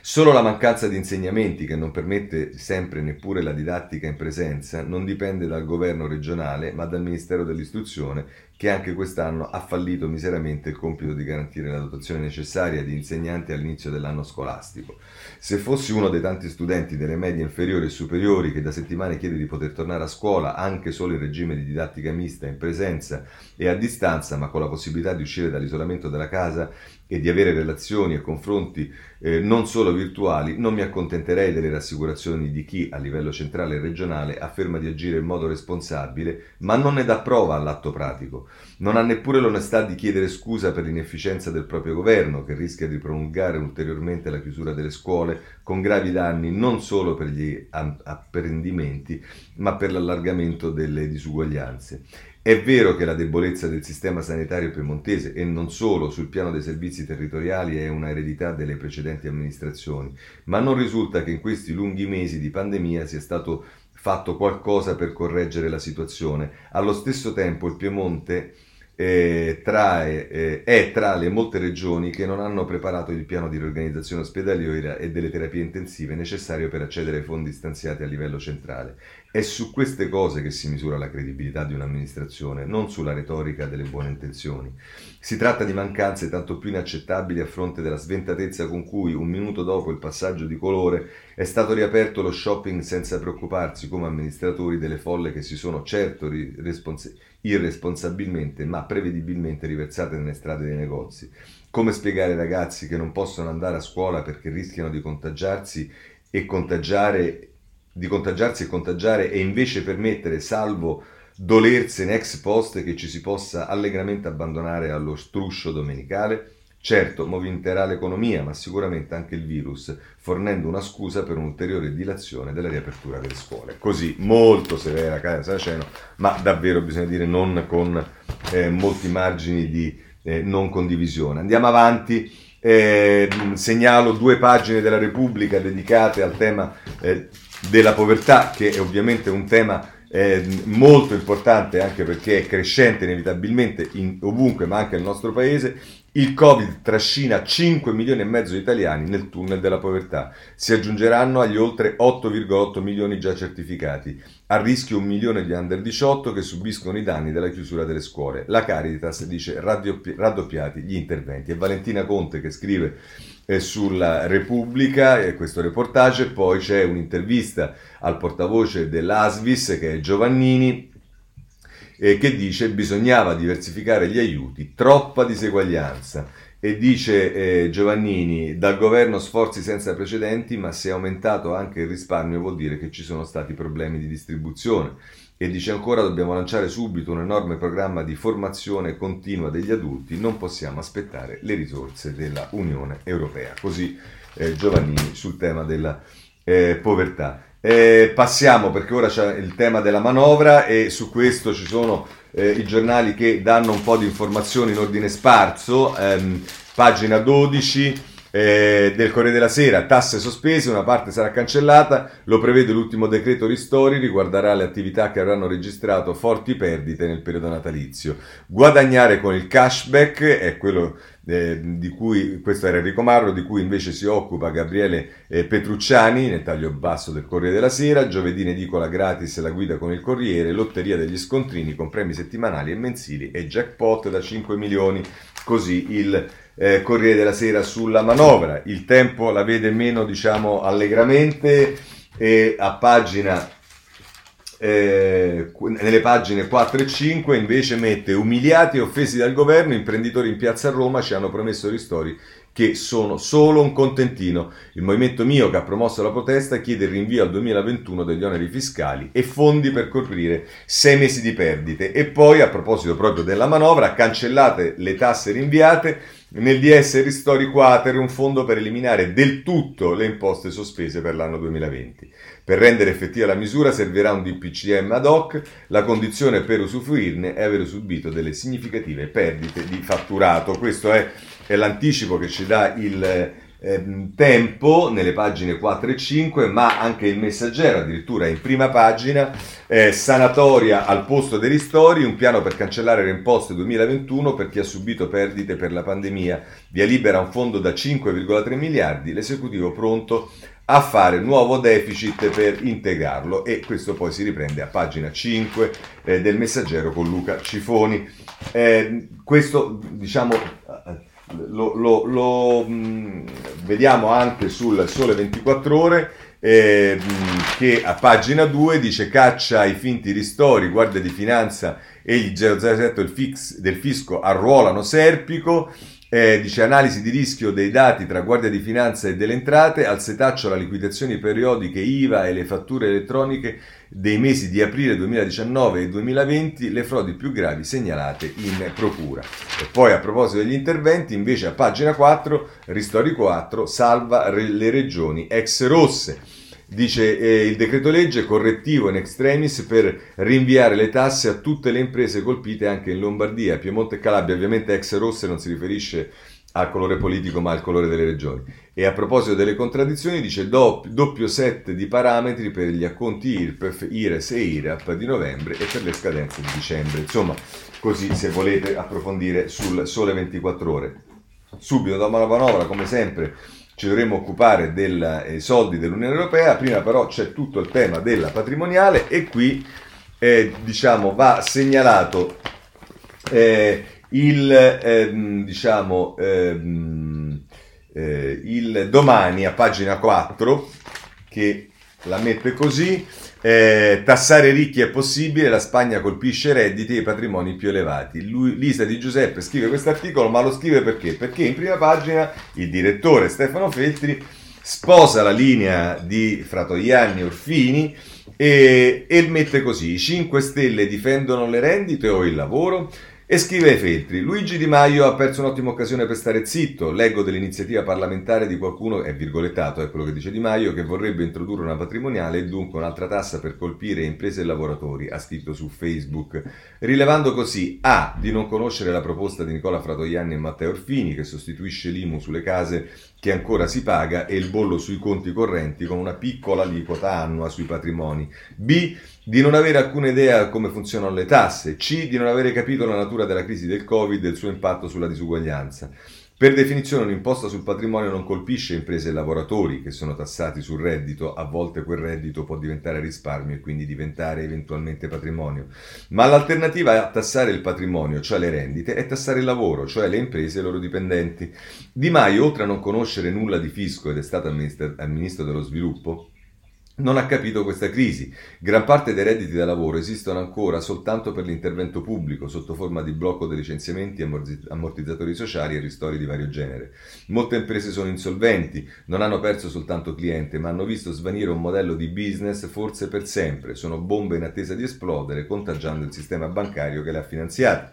Solo la mancanza di insegnamenti, che non permette sempre neppure la didattica in presenza, non dipende dal governo regionale ma dal Ministero dell'Istruzione, che anche quest'anno ha fallito miseramente il compito di garantire la dotazione necessaria di insegnanti all'inizio dell'anno scolastico. Se fossi uno dei tanti studenti delle medie inferiori e superiori che da settimane chiede di poter tornare a scuola anche solo in regime di didattica mista in presenza e a distanza, ma con la possibilità di uscire dall'isolamento della casa e di avere relazioni e confronti non solo virtuali, non mi accontenterei delle rassicurazioni di chi a livello centrale e regionale afferma di agire in modo responsabile ma non ne dà prova all'atto pratico. Non ha neppure l'onestà di chiedere scusa per l'inefficienza del proprio governo, che rischia di prolungare ulteriormente la chiusura delle scuole con gravi danni non solo per gli apprendimenti ma per l'allargamento delle disuguaglianze. È vero che la debolezza del sistema sanitario piemontese, e non solo, sul piano dei servizi territoriali è una eredità delle precedenti amministrazioni, ma non risulta che in questi lunghi mesi di pandemia sia stato fatto qualcosa per correggere la situazione. Allo stesso tempo il Piemonte è tra le molte regioni che non hanno preparato il piano di riorganizzazione ospedaliera e delle terapie intensive necessario per accedere ai fondi stanziati a livello centrale. È su queste cose che si misura la credibilità di un'amministrazione, non sulla retorica delle buone intenzioni. Si tratta di mancanze tanto più inaccettabili a fronte della sventatezza con cui, un minuto dopo il passaggio di colore, è stato riaperto lo shopping senza preoccuparsi come amministratori delle folle che si sono certo irresponsabilmente ma prevedibilmente riversate nelle strade dei negozi. Come spiegare ai ragazzi che non possono andare a scuola perché rischiano di contagiarsi e contagiare e invece permettere, salvo dolersene ex post, che ci si possa allegramente abbandonare allo struscio domenicale? Certo, movimenterà l'economia, ma sicuramente anche il virus, fornendo una scusa per un'ulteriore dilazione della riapertura delle scuole. Così, molto severa, cara Saraceno, ma davvero bisogna dire non con molti margini di non condivisione. Andiamo avanti. Segnalo due pagine della Repubblica dedicate al tema della povertà, che è ovviamente un tema molto importante, anche perché è crescente inevitabilmente ovunque, ma anche nel nostro paese. Il Covid trascina 5 milioni e mezzo di italiani nel tunnel della povertà. Si aggiungeranno agli oltre 8,8 milioni già certificati. A rischio 1 milione di under 18 che subiscono i danni della chiusura delle scuole. La Caritas dice raddoppiati gli interventi. E Valentina Conte che scrive sulla Repubblica questo reportage. Poi c'è un'intervista al portavoce dell'ASVIS, che è Giovannini, che dice bisognava diversificare gli aiuti, troppa diseguaglianza. E dice Giovannini, dal governo sforzi senza precedenti, ma se è aumentato anche il risparmio vuol dire che ci sono stati problemi di distribuzione. E dice ancora, dobbiamo lanciare subito un enorme programma di formazione continua degli adulti, non possiamo aspettare le risorse della Unione Europea. Così Giovannini sul tema della povertà. Passiamo, perché ora c'è il tema della manovra e su questo ci sono i giornali che danno un po' di informazioni in ordine sparso. Pagina 12 del Corriere della Sera, tasse sospese, una parte sarà cancellata, lo prevede l'ultimo decreto ristori, riguarderà le attività che avranno registrato forti perdite nel periodo natalizio. Guadagnare con il cashback è quello di cui, questo era Enrico Marro, di cui invece si occupa Gabriele Petrucciani nel taglio basso del Corriere della Sera. Giovedì in edicola gratis la guida con il Corriere, lotteria degli scontrini con premi settimanali e mensili e jackpot da 5 milioni, così il Corriere della Sera sulla manovra. Il Tempo la vede meno, diciamo, allegramente, e a pagina Nelle pagine 4 e 5 invece mette: umiliati e offesi dal governo, imprenditori in piazza Roma ci hanno promesso ristori che sono solo un contentino. Il movimento mio, che ha promosso la protesta, chiede il rinvio al 2021 degli oneri fiscali e fondi per coprire 6 mesi di perdite. E poi, a proposito proprio della manovra, cancellate le tasse rinviate, nel DS ristori quater, un fondo per eliminare del tutto le imposte sospese per l'anno 2020. Per rendere effettiva la misura servirà un DPCM ad hoc, la condizione per usufruirne è aver subito delle significative perdite di fatturato. Questo è l'anticipo che ci dà il Tempo nelle pagine 4 e 5, ma anche il Messaggero addirittura in prima pagina: sanatoria al posto dei ristori, un piano per cancellare le imposte 2021 per chi ha subito perdite per la pandemia, via libera un fondo da 5,3 miliardi, l'esecutivo pronto a fare nuovo deficit per integrarlo. E questo poi si riprende a pagina 5 del Messaggero con Luca Cifoni. Questo diciamo Lo vediamo anche sul Sole 24 Ore che a pagina 2 dice: caccia i finti ristori, Guardia di Finanza e il 007 del fisco arruolano Serpico. Dice: analisi di rischio dei dati tra Guardia di Finanza e delle Entrate, al setaccio la liquidazione periodiche IVA e le fatture elettroniche dei mesi di aprile 2019 e 2020, le frodi più gravi segnalate in procura. E poi, a proposito degli interventi, invece a pagina 4, ristori 4, salva le regioni ex rosse. Dice: il decreto legge correttivo in extremis per rinviare le tasse a tutte le imprese colpite anche in Lombardia, Piemonte e Calabria. Ovviamente ex rosse non si riferisce al colore politico ma al colore delle regioni. E a proposito delle contraddizioni dice: doppio set di parametri per gli acconti IRPEF, IRES e IRAP di novembre e per le scadenze di dicembre. Insomma, così se volete approfondire sul Sole 24 Ore. Subito dopo la manovra, come sempre, ci dovremo occupare dei soldi dell'Unione Europea. Prima però c'è tutto il tema della patrimoniale e qui va segnalato il Domani a pagina 4 che la mette così: tassare ricchi è possibile, la Spagna colpisce redditi e i patrimoni più elevati. Lisa Di Giuseppe scrive questo articolo, ma lo scrive perché in prima pagina il direttore Stefano Feltri sposa la linea di Fratoianni Orfini e mette così: i 5 Stelle difendono le rendite o il lavoro? E scrive Feltri: Luigi Di Maio ha perso un'ottima occasione per stare zitto. Leggo dell'iniziativa parlamentare di qualcuno, è virgolettato, è quello che dice Di Maio, che vorrebbe introdurre una patrimoniale e dunque un'altra tassa per colpire imprese e lavoratori, ha scritto su Facebook, rilevando così a) di non conoscere la proposta di Nicola Fratoianni e Matteo Orfini, che sostituisce l'IMU sulle case che ancora si paga e il bollo sui conti correnti con una piccola aliquota annua sui patrimoni, b) di non avere alcuna idea come funzionano le tasse, c) di non avere capito la natura della crisi del Covid e il suo impatto sulla disuguaglianza. Per definizione un'imposta sul patrimonio non colpisce imprese e lavoratori che sono tassati sul reddito, a volte quel reddito può diventare risparmio e quindi diventare eventualmente patrimonio, ma l'alternativa a tassare il patrimonio, cioè le rendite, è tassare il lavoro, cioè le imprese e i loro dipendenti. Di Maio, oltre a non conoscere nulla di fisco ed è stato al ministro dello sviluppo, non ha capito questa crisi. Gran parte dei redditi da lavoro esistono ancora soltanto per l'intervento pubblico, sotto forma di blocco dei licenziamenti, ammortizzatori sociali e ristori di vario genere. Molte imprese sono insolventi, non hanno perso soltanto cliente, ma hanno visto svanire un modello di business forse per sempre. Sono bombe in attesa di esplodere, contagiando il sistema bancario che le ha finanziate.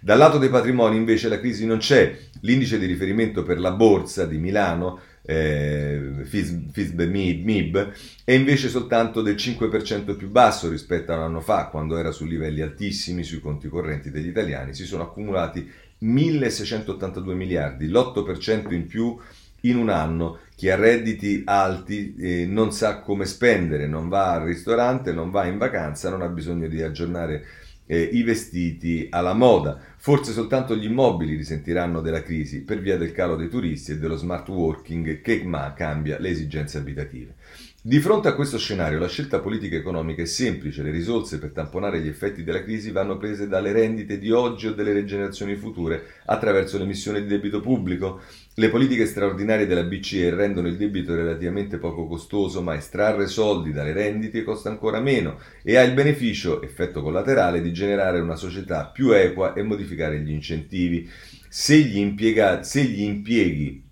Dal lato dei patrimoni invece la crisi non c'è. L'indice di riferimento per la borsa di Milano, FISB MIB, è invece soltanto del 5% più basso rispetto a un anno fa, quando era su livelli altissimi. Sui conti correnti degli italiani si sono accumulati 1.682 miliardi, l'8% in più in un anno. Chi ha redditi alti non sa come spendere, non va al ristorante, non va in vacanza, non ha bisogno di aggiornare i vestiti alla moda. Forse soltanto gli immobili risentiranno della crisi per via del calo dei turisti e dello smart working che cambia le esigenze abitative. Di fronte a questo scenario, la scelta politica economica è semplice: le risorse per tamponare gli effetti della crisi vanno prese dalle rendite di oggi o delle generazioni future attraverso l'emissione di debito pubblico. Le politiche straordinarie della BCE rendono il debito relativamente poco costoso, ma estrarre soldi dalle rendite costa ancora meno e ha il beneficio, effetto collaterale, di generare una società più equa e modificare gli incentivi. Se gli impieghi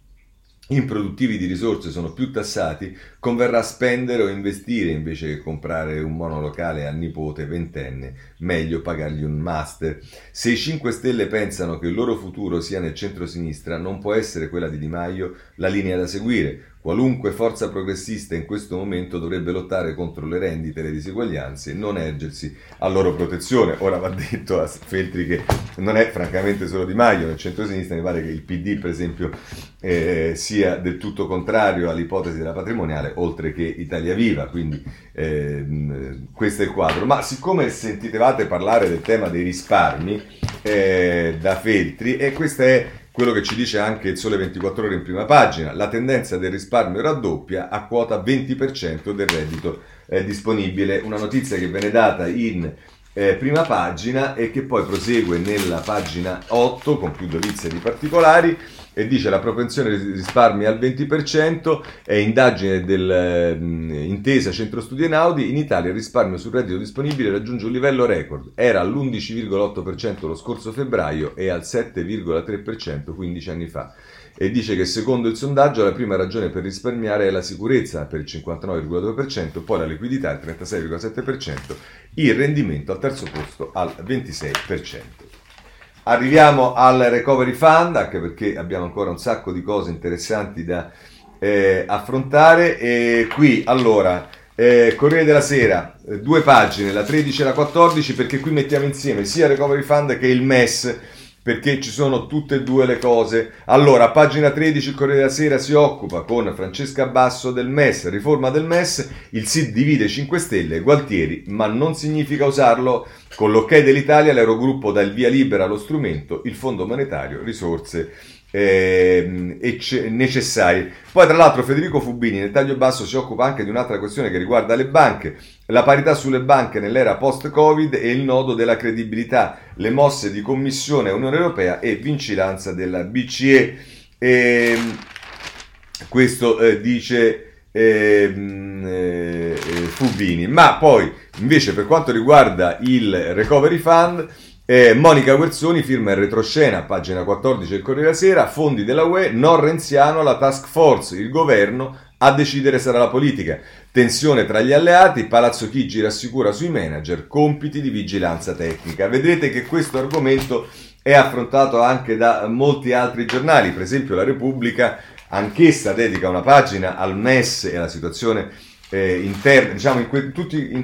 improduttivi di risorse sono più tassati, converrà spendere o investire invece che comprare un monolocale al nipote ventenne, meglio pagargli un master. Se i 5 Stelle pensano che il loro futuro sia nel centro-sinistra, non può essere quella di Di Maio la linea da seguire. Qualunque forza progressista in questo momento dovrebbe lottare contro le rendite e le diseguaglianze e non ergersi a loro protezione. Ora va detto a Feltri che non è francamente solo Di Maio, nel centro-sinistra mi pare che il PD per esempio sia del tutto contrario all'ipotesi della patrimoniale, oltre che Italia Viva, quindi questo è il quadro. Ma siccome sentivate parlare del tema dei risparmi da Feltri, e questa è quello che ci dice anche il Sole 24 Ore in prima pagina, la tendenza del risparmio raddoppia a quota 20% del reddito disponibile, una notizia che viene data in prima pagina e che poi prosegue nella pagina 8 con più dovizie di particolari e dice: la propensione ai risparmi al 20%, è indagine dell'intesa Centro Studi Einaudi, in Italia il risparmio sul reddito disponibile raggiunge un livello record, era all'11,8% lo scorso febbraio e al 7,3% 15 anni fa. E dice che secondo il sondaggio la prima ragione per risparmiare è la sicurezza per il 59,2%, poi la liquidità al 36,7%, il rendimento al terzo posto al 26%. Arriviamo al Recovery Fund, anche perché abbiamo ancora un sacco di cose interessanti da affrontare. E qui allora Corriere della Sera, due pagine, la 13 e la 14, perché qui mettiamo insieme sia il Recovery Fund che il MES, perché ci sono tutte e due le cose. Allora, pagina 13, il Corriere della Sera si occupa con Francesca Basso del MES, riforma del MES, il SID divide 5 Stelle, Gualtieri, ma non significa usarlo, con l'ok dell'Italia l'Eurogruppo dà il via libera allo strumento, il Fondo Monetario, risorse necessarie. Poi tra l'altro Federico Fubini nel taglio basso si occupa anche di un'altra questione che riguarda le banche, la parità sulle banche nell'era post-Covid e il nodo della credibilità, le mosse di Commissione Unione Europea e vigilanza della BCE. Questo dice Fubini. Ma poi invece per quanto riguarda il Recovery Fund, Monica Guerzoni firma il retroscena, pagina 14 del Corriere della Sera, fondi della UE, non renziano la task force, il governo a decidere sarà la politica, tensione tra gli alleati, Palazzo Chigi rassicura sui manager, compiti di vigilanza tecnica. Vedrete che questo argomento è affrontato anche da molti altri giornali, per esempio La Repubblica, anch'essa dedica una pagina al MES e alla situazione interna, diciamo in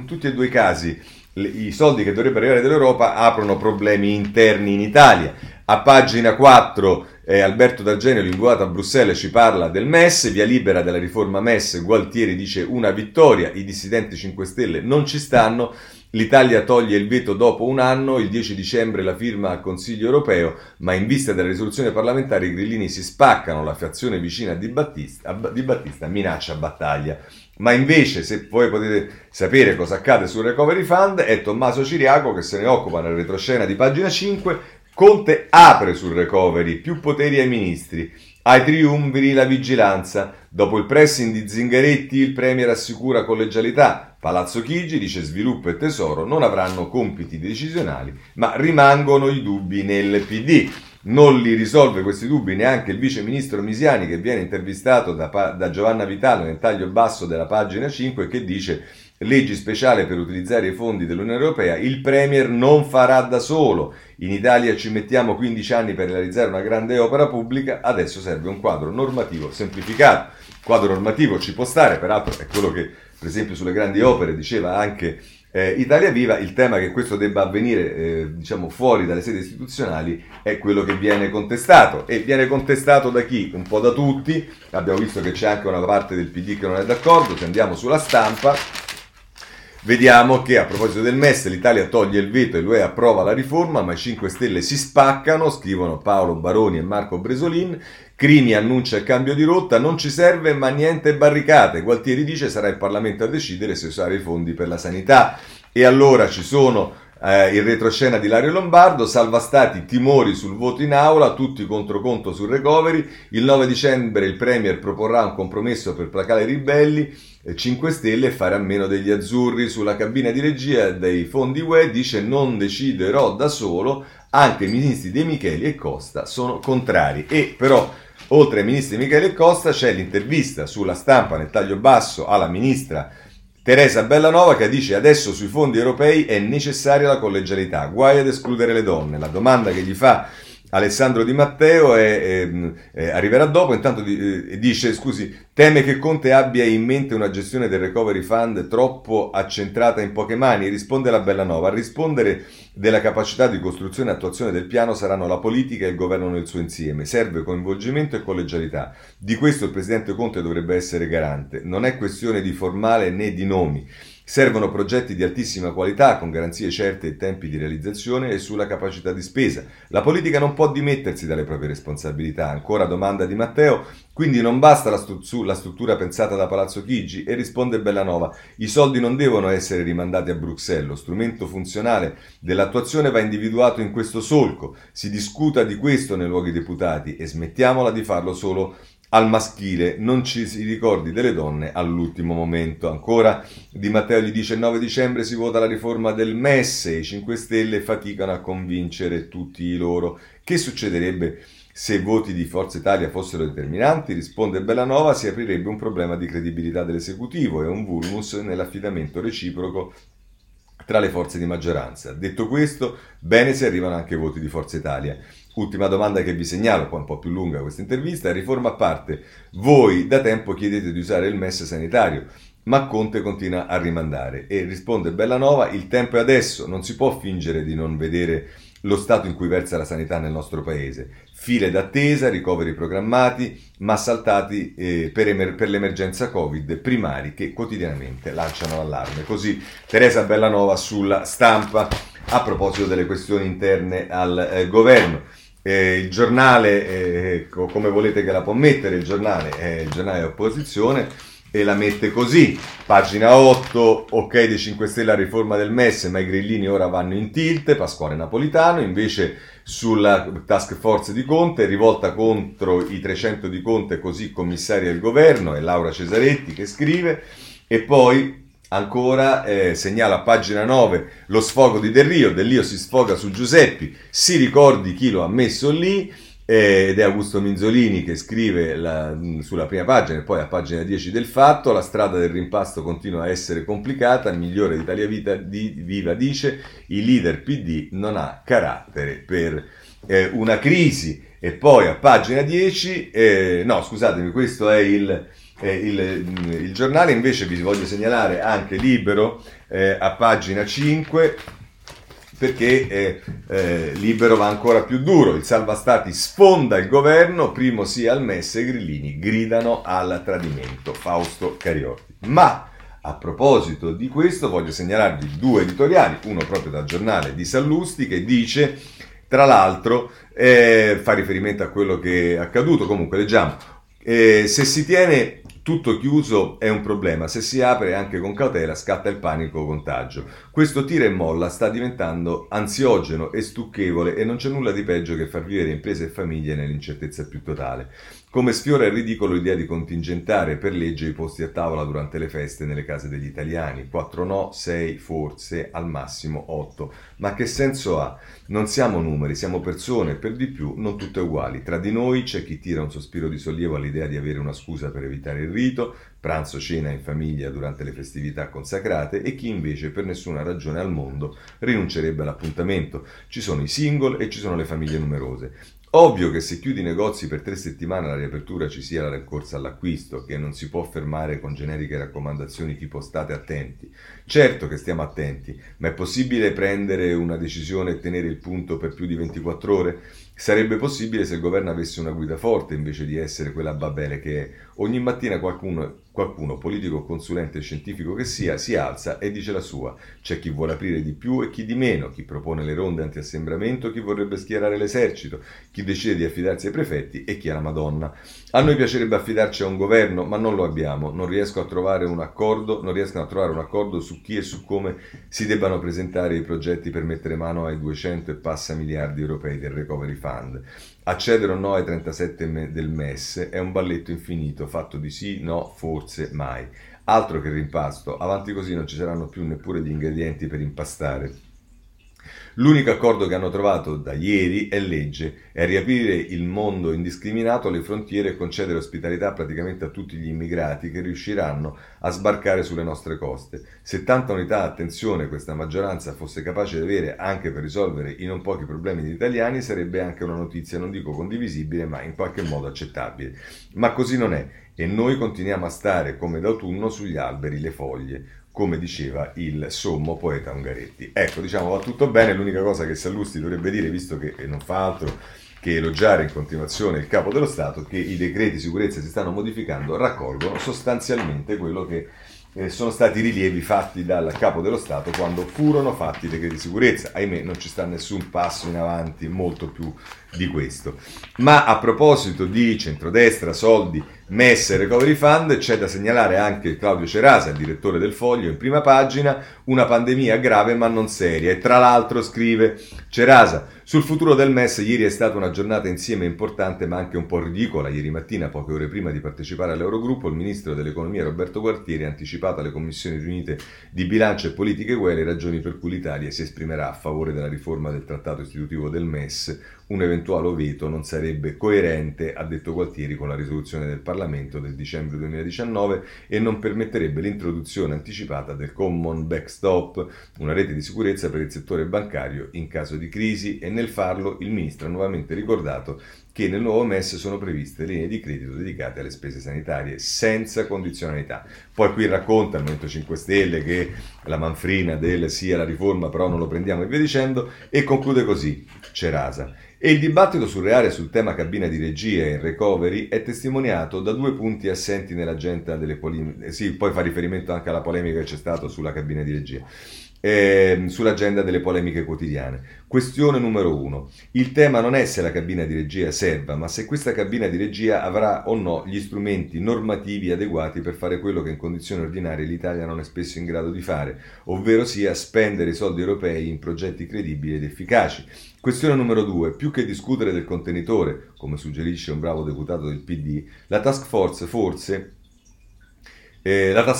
tutti e due i casi. I soldi che dovrebbero arrivare dall'Europa aprono problemi interni in Italia. A pagina 4 Alberto D'Argenio, inviato a Bruxelles, ci parla del MES, via libera della riforma MES, Gualtieri dice una vittoria, i dissidenti 5 Stelle non ci stanno, l'Italia toglie il veto dopo un anno, il 10 dicembre la firma al Consiglio europeo, ma in vista della risoluzione parlamentare i grillini si spaccano, la fazione vicina a Di Battista minaccia battaglia. Ma invece, se voi potete sapere cosa accade sul Recovery Fund, è Tommaso Ciriaco che se ne occupa nella retroscena di pagina 5, Conte apre sul Recovery, più poteri ai ministri, ai triumviri la vigilanza, dopo il pressing di Zingaretti il Premier assicura collegialità, Palazzo Chigi dice sviluppo e tesoro non avranno compiti decisionali, ma rimangono i dubbi nel PD. Non li risolve questi dubbi neanche il vice ministro Misiani, che viene intervistato da Giovanna Vitale nel taglio basso della pagina 5, che dice leggi speciali per utilizzare i fondi dell'Unione Europea, il Premier non farà da solo, in Italia ci mettiamo 15 anni per realizzare una grande opera pubblica, adesso serve un quadro normativo semplificato. Quadro normativo ci può stare, peraltro è quello che per esempio sulle grandi opere diceva anche Italia Viva, il tema che questo debba avvenire fuori dalle sedi istituzionali è quello che viene contestato. E viene contestato da chi? Un po' da tutti, abbiamo visto che c'è anche una parte del PD che non è d'accordo. Se andiamo sulla Stampa, Vediamo che a proposito del MES l'Italia toglie il veto e l'UE approva la riforma, ma i 5 Stelle si spaccano, scrivono Paolo Baroni e Marco Bresolin. Crimi annuncia il cambio di rotta, non ci serve ma niente barricate. Gualtieri dice sarà il Parlamento a decidere se usare i fondi per la sanità. E allora ci sono il retroscena di Lario Lombardo, salva stati, timori sul voto in aula, tutti contro conto sul recovery. Il 9 dicembre il Premier proporrà un compromesso per placare i ribelli, 5 Stelle e fare a meno degli azzurri. Sulla cabina di regia dei fondi UE dice non deciderò da solo, anche i ministri De Micheli e Costa sono contrari. E però oltre ai ministri Micheli e Costa c'è l'intervista sulla stampa nel taglio basso alla ministra Teresa Bellanova che dice adesso sui fondi europei è necessaria la collegialità, guai ad escludere le donne. La domanda che gli fa Alessandro Di Matteo arriverà dopo, intanto dice scusi, teme che Conte abbia in mente una gestione del recovery fund troppo accentrata in poche mani, risponde la Bellanova, a rispondere della capacità di costruzione e attuazione del piano saranno la politica e il governo nel suo insieme, serve coinvolgimento e collegialità, di questo il presidente Conte dovrebbe essere garante, non è questione di formale né di nomi. Servono progetti di altissima qualità, con garanzie certe e tempi di realizzazione e sulla capacità di spesa. La politica non può dimettersi dalle proprie responsabilità. Ancora domanda Di Matteo, quindi non basta la struttura pensata da Palazzo Chigi? E risponde Bellanova, i soldi non devono essere rimandati a Bruxelles, lo strumento funzionale dell'attuazione va individuato in questo solco, si discuta di questo nei luoghi deputati e smettiamola di farlo solo al maschile, non ci si ricordi delle donne all'ultimo momento. Ancora Di Matteo gli dice 9 dicembre si vota la riforma del MES e i 5 Stelle faticano a convincere tutti i loro. Che succederebbe se voti di Forza Italia fossero determinanti? Risponde Bellanova, si aprirebbe un problema di credibilità dell'esecutivo e un vulnus nell'affidamento reciproco tra le forze di maggioranza. Detto questo, bene se arrivano anche i voti di Forza Italia. Ultima domanda che vi segnalo, poi un po' più lunga questa intervista, riforma a parte. Voi da tempo chiedete di usare il MES sanitario, ma Conte continua a rimandare. E risponde Bellanova, il tempo è adesso, non si può fingere di non vedere lo stato in cui versa la sanità nel nostro paese. File d'attesa, ricoveri programmati, ma saltati per l'emergenza Covid, primari che quotidianamente lanciano l'allarme. Così Teresa Bellanova sulla stampa a proposito delle questioni interne al governo. Il giornale, come volete che la può mettere, il giornale opposizione, e la mette così. Pagina 8, ok dei 5 Stelle a riforma del MES, ma i grillini ora vanno in tilt, Pasquale Napolitano. Invece sulla task force di Conte, rivolta contro i 300 di Conte, così commissaria del governo, è Laura Cesaretti che scrive. E poi ancora segnala pagina 9 lo sfogo di Del Rio si sfoga su Giuseppi, si ricordi chi lo ha messo lì, ed è Augusto Minzolini che scrive sulla prima pagina e poi a pagina 10 del Fatto, la strada del rimpasto continua a essere complicata, migliore d'Italia Viva dice i leader PD non ha carattere per una crisi. E poi a pagina 10 questo è il giornale. Invece vi voglio segnalare anche Libero a pagina 5 perché Libero va ancora più duro, il salva stati sfonda il governo, primo sì al MES e grillini gridano al tradimento, Fausto Cariotti. Ma a proposito di questo voglio segnalarvi due editoriali, uno proprio dal giornale di Sallusti che dice tra l'altro fa riferimento a quello che è accaduto, comunque leggiamo, se si tiene tutto chiuso è un problema, se si apre anche con cautela scatta il panico contagio. Questo tira e molla sta diventando ansiogeno e stucchevole e non c'è nulla di peggio che far vivere imprese e famiglie nell'incertezza più totale. Come sfiora il ridicolo l'idea di contingentare per legge i posti a tavola durante le feste nelle case degli italiani. 4 no, 6 forse, al massimo 8. Ma che senso ha? Non siamo numeri, siamo persone, per di più non tutte uguali. Tra di noi c'è chi tira un sospiro di sollievo all'idea di avere una scusa per evitare il rito, pranzo, cena in famiglia durante le festività consacrate, e chi invece per nessuna ragione al mondo rinuncerebbe all'appuntamento. Ci sono i single e ci sono le famiglie numerose. Ovvio che se chiudi i negozi per 3 settimane alla riapertura ci sia la rincorsa all'acquisto, che non si può fermare con generiche raccomandazioni tipo state attenti. Certo che stiamo attenti, ma è possibile prendere una decisione e tenere il punto per più di 24 ore? Sarebbe possibile se il governo avesse una guida forte invece di essere quella Babele che è. Ogni mattina qualcuno Qualcuno, politico, consulente, scientifico che sia, si alza e dice la sua. C'è chi vuole aprire di più e chi di meno, chi propone le ronde antiassembramento, chi vorrebbe schierare l'esercito, chi decide di affidarsi ai prefetti e chi alla Madonna. A noi piacerebbe affidarci a un governo, ma non lo abbiamo. Non riescono a trovare un accordo su chi e su come si debbano presentare i progetti per mettere mano ai 200 e passa miliardi europei del Recovery Fund. Accedere o no ai 37 del MES è un balletto infinito, fatto di sì, no, forse, mai. Altro che rimpasto, avanti così non ci saranno più neppure gli ingredienti per impastare. L'unico accordo che hanno trovato da ieri è legge, è riaprire il mondo indiscriminato alle frontiere e concedere ospitalità praticamente a tutti gli immigrati che riusciranno a sbarcare sulle nostre coste. 70 unità, attenzione, questa maggioranza fosse capace di avere anche per risolvere i non pochi problemi degli italiani sarebbe anche una notizia, non dico condivisibile, ma in qualche modo accettabile. Ma così non è e noi continuiamo a stare come d'autunno sugli alberi le foglie, come diceva il sommo poeta Ungaretti. Ecco, diciamo, va tutto bene, l'unica cosa che Sallusti dovrebbe dire, visto che non fa altro che elogiare in continuazione il Capo dello Stato, che i decreti sicurezza si stanno modificando, raccolgono sostanzialmente quello che sono stati rilievi fatti dal Capo dello Stato quando furono fatti i decreti sicurezza. Ahimè, non ci sta nessun passo in avanti molto più di questo. Ma a proposito di centrodestra, soldi, MES e Recovery Fund, c'è da segnalare anche Claudio Cerasa, il direttore del Foglio, in prima pagina, una pandemia grave ma non seria. E tra l'altro scrive Cerasa, sul futuro del MES ieri è stata una giornata insieme importante ma anche un po' ridicola. Ieri mattina, poche ore prima di partecipare all'Eurogruppo, il ministro dell'Economia Roberto Gualtieri ha anticipato alle commissioni riunite di bilancio e politiche europee le ragioni per cui l'Italia si esprimerà a favore della riforma del trattato istitutivo del MES. Un eventuale veto non sarebbe coerente, ha detto Gualtieri, con la risoluzione del Parlamento del dicembre 2019 e non permetterebbe l'introduzione anticipata del Common Backstop, una rete di sicurezza per il settore bancario in caso di crisi, e nel farlo il ministro ha nuovamente ricordato che nel nuovo MES sono previste linee di credito dedicate alle spese sanitarie senza condizionalità. Poi qui racconta il Movimento 5 Stelle che la manfrina del sì alla riforma però non lo prendiamo e via dicendo, e conclude così Cerasa. E il dibattito surreale sul tema cabina di regia e recovery è testimoniato da due punti assenti nell'agenda delle polemiche. Sì, poi fa riferimento anche alla polemica che c'è stata sulla cabina di regia. Sull'agenda delle polemiche quotidiane. Questione numero 1. Il tema non è se la cabina di regia serva, ma se questa cabina di regia avrà o no gli strumenti normativi adeguati per fare quello che in condizioni ordinarie l'Italia non è spesso in grado di fare, ovvero sia spendere i soldi europei in progetti credibili ed efficaci. Questione numero 2. Più che discutere del contenitore, come suggerisce un bravo deputato del PD, la task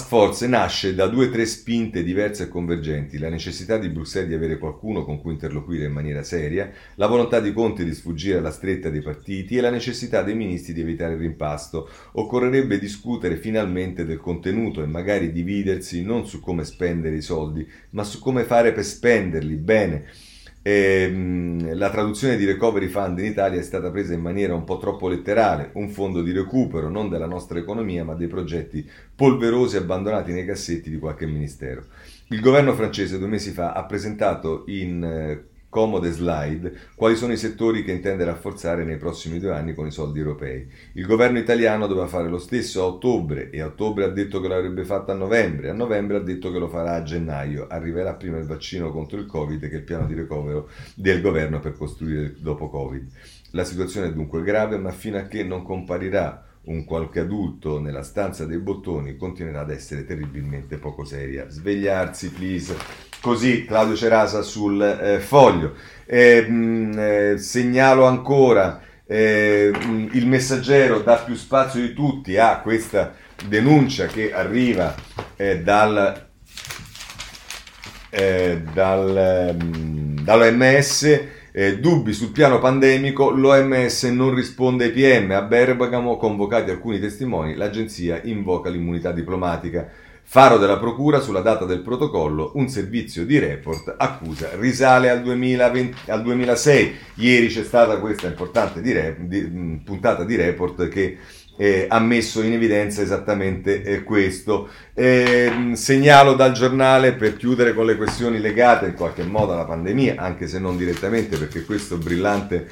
force nasce da 2 o 3 spinte diverse e convergenti, la necessità di Bruxelles di avere qualcuno con cui interloquire in maniera seria, la volontà di Conte di sfuggire alla stretta dei partiti e la necessità dei ministri di evitare il rimpasto. Occorrerebbe discutere finalmente del contenuto e magari dividersi non su come spendere i soldi, ma su come fare per spenderli bene. La traduzione di Recovery Fund in Italia è stata presa in maniera un po' troppo letterale, un fondo di recupero non della nostra economia ma dei progetti polverosi abbandonati nei cassetti di qualche ministero. Il governo francese 2 mesi fa ha presentato in comode slide quali sono i settori che intende rafforzare nei prossimi 2 anni con i soldi europei. Il governo italiano doveva fare lo stesso a ottobre e a ottobre ha detto che l'avrebbe fatto a novembre ha detto che lo farà a gennaio. Arriverà prima il vaccino contro il Covid che il piano di recupero del governo per costruire il dopo Covid. La situazione è dunque grave, ma fino a che non comparirà un qualche adulto nella stanza dei bottoni continuerà ad essere terribilmente poco seria. Svegliarsi, please. Così Claudio Cerasa sul Foglio. Segnalo ancora il Messaggero dà più spazio di tutti a questa denuncia che arriva dall'OMS. Dubbi sul piano pandemico, l'OMS non risponde ai PM, a Bergamo convocati alcuni testimoni, l'agenzia invoca l'immunità diplomatica. Faro della procura sulla data del protocollo, un servizio di report accusa, risale al 2006. Ieri c'è stata questa importante puntata di report che ha messo in evidenza esattamente questo. Segnalo dal giornale, per chiudere con le questioni legate in qualche modo alla pandemia, anche se non direttamente, perché questo brillante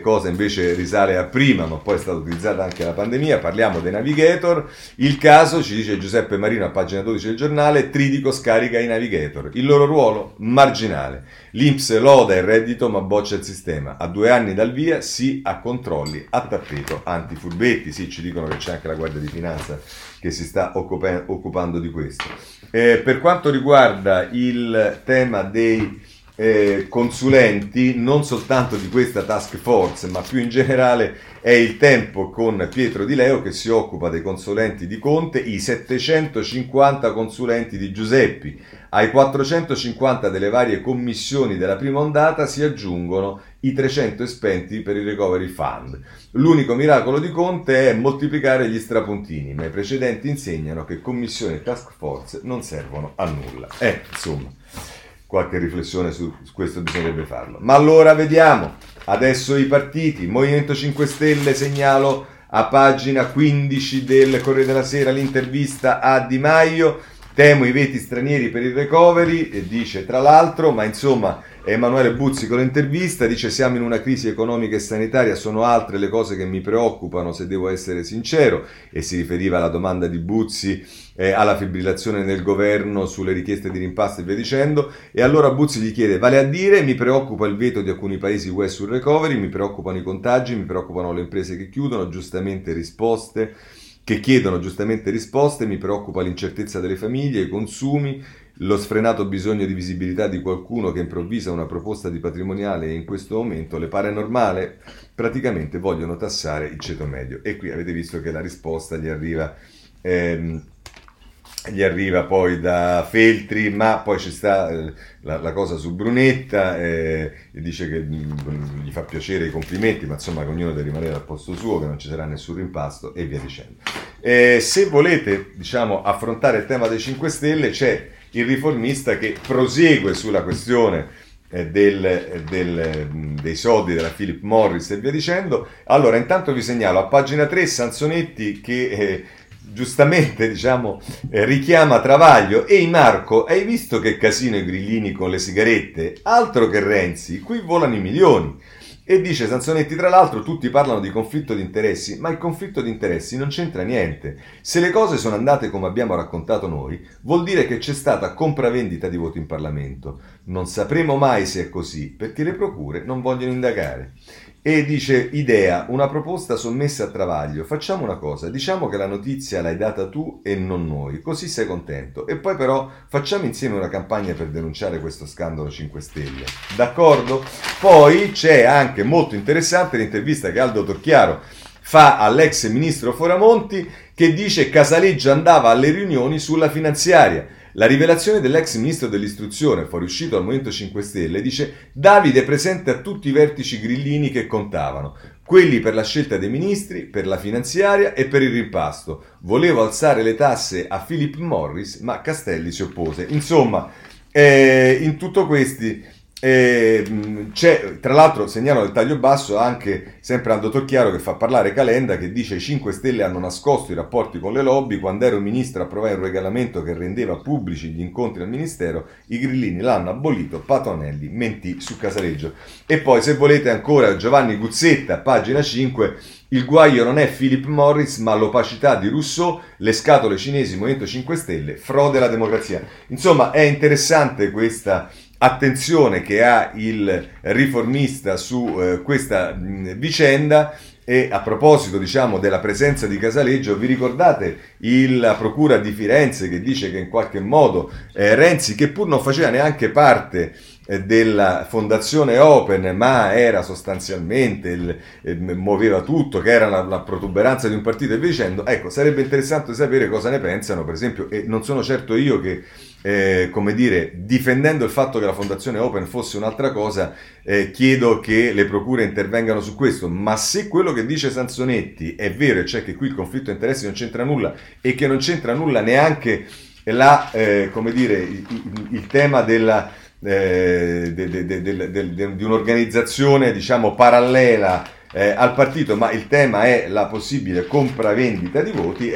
cosa invece risale a prima, ma poi è stata utilizzata anche la pandemia. Parliamo dei Navigator. Il caso, ci dice Giuseppe Marino a pagina 12 del giornale, Tridico scarica i Navigator. Il loro ruolo marginale. L'Inps loda il reddito ma boccia il sistema. A 2 anni dal via, sì a controlli a tappeto antifurbetti. Sì, ci dicono che c'è anche la Guardia di Finanza che si sta occupando di questo. Per quanto riguarda il tema dei consulenti, non soltanto di questa task force, ma più in generale, è Il Tempo con Pietro Di Leo che si occupa dei consulenti di Conte, i 750 consulenti di Giuseppi. Ai 450 delle varie commissioni della prima ondata si aggiungono i 300 spenti per il Recovery Fund. L'unico miracolo di Conte è moltiplicare gli strapuntini, ma i precedenti insegnano che commissioni e task force non servono a nulla. Insomma, qualche riflessione su questo bisognerebbe farlo. Ma allora vediamo adesso i partiti. Movimento 5 Stelle, segnalo a pagina 15 del Corriere della Sera l'intervista a Di Maio. Temo i veti stranieri per il recovery, dice tra l'altro, ma insomma Emanuele Buzzi con l'intervista dice siamo in una crisi economica e sanitaria, sono altre le cose che mi preoccupano se devo essere sincero, e si riferiva alla domanda di Buzzi alla fibrillazione nel governo sulle richieste di rimpasto e via dicendo. E allora Buzzi gli chiede, vale a dire mi preoccupa il veto di alcuni paesi UE sul recovery, mi preoccupano i contagi, mi preoccupano le imprese che chiudono, che chiedono giustamente risposte, mi preoccupa l'incertezza delle famiglie, i consumi, lo sfrenato bisogno di visibilità di qualcuno che improvvisa una proposta di patrimoniale e in questo momento le pare normale, praticamente vogliono tassare il ceto medio. E qui avete visto che la risposta gli arriva poi da Feltri, ma poi ci sta la cosa su Brunetta, dice che gli fa piacere i complimenti, ma insomma che ognuno deve rimanere al posto suo, che non ci sarà nessun rimpasto e via dicendo. Se volete, affrontare il tema dei 5 Stelle, c'è il Riformista che prosegue sulla questione dei soldi della Philip Morris e via dicendo. Allora, intanto vi segnalo a pagina 3 Sansonetti che giustamente richiama Travaglio. Ehi Marco, hai visto che casino i grillini con le sigarette? Altro che Renzi, qui volano i milioni. E dice Sansonetti, tra l'altro tutti parlano di conflitto di interessi, ma il conflitto di interessi non c'entra niente. Se le cose sono andate come abbiamo raccontato noi, vuol dire che c'è stata compravendita di voti in Parlamento. Non sapremo mai se è così, perché le procure non vogliono indagare. E dice Idea, una proposta sommessa a Travaglio, facciamo una cosa, diciamo che la notizia l'hai data tu e non noi, così sei contento, e poi però facciamo insieme una campagna per denunciare questo scandalo 5 Stelle, d'accordo? Poi c'è anche molto interessante l'intervista che Aldo Torchiaro fa all'ex ministro Foramonti, che dice Casaleggio andava alle riunioni sulla finanziaria. La rivelazione dell'ex ministro dell'istruzione, fuoriuscito al Movimento 5 Stelle, dice Davide presente a tutti i vertici grillini che contavano, quelli per la scelta dei ministri, per la finanziaria e per il rimpasto. Volevo alzare le tasse a Philip Morris, ma Castelli si oppose. Insomma, in tutto questi c'è, tra l'altro segnalo nel taglio basso anche sempre Aldo Torchiaro che fa parlare Calenda, che dice i 5 Stelle hanno nascosto i rapporti con le lobby, quando ero ministro approvai un regolamento che rendeva pubblici gli incontri al ministero, i grillini l'hanno abolito, Patuanelli mentì su Casaleggio. E poi se volete ancora Giovanni Guzzetta, pagina 5, il guaio non è Philip Morris ma l'opacità di Rousseau, le scatole cinesi, Movimento 5 Stelle, frode alla democrazia. Insomma, è interessante questa attenzione che ha il Riformista su questa vicenda. E a proposito della presenza di Casaleggio, vi ricordate la procura di Firenze che dice che in qualche modo Renzi, che pur non faceva neanche parte della fondazione Open, ma era sostanzialmente muoveva tutto, che era la protuberanza di un partito e via dicendo, sarebbe interessante sapere cosa ne pensano, per esempio, e non sono certo io che difendendo il fatto che la Fondazione Open fosse un'altra cosa, chiedo che le procure intervengano su questo, ma se quello che dice Sansonetti è vero, e cioè che qui il conflitto di interessi non c'entra nulla e che non c'entra nulla neanche il tema della di un'organizzazione parallela al partito, ma il tema è la possibile compravendita di voti,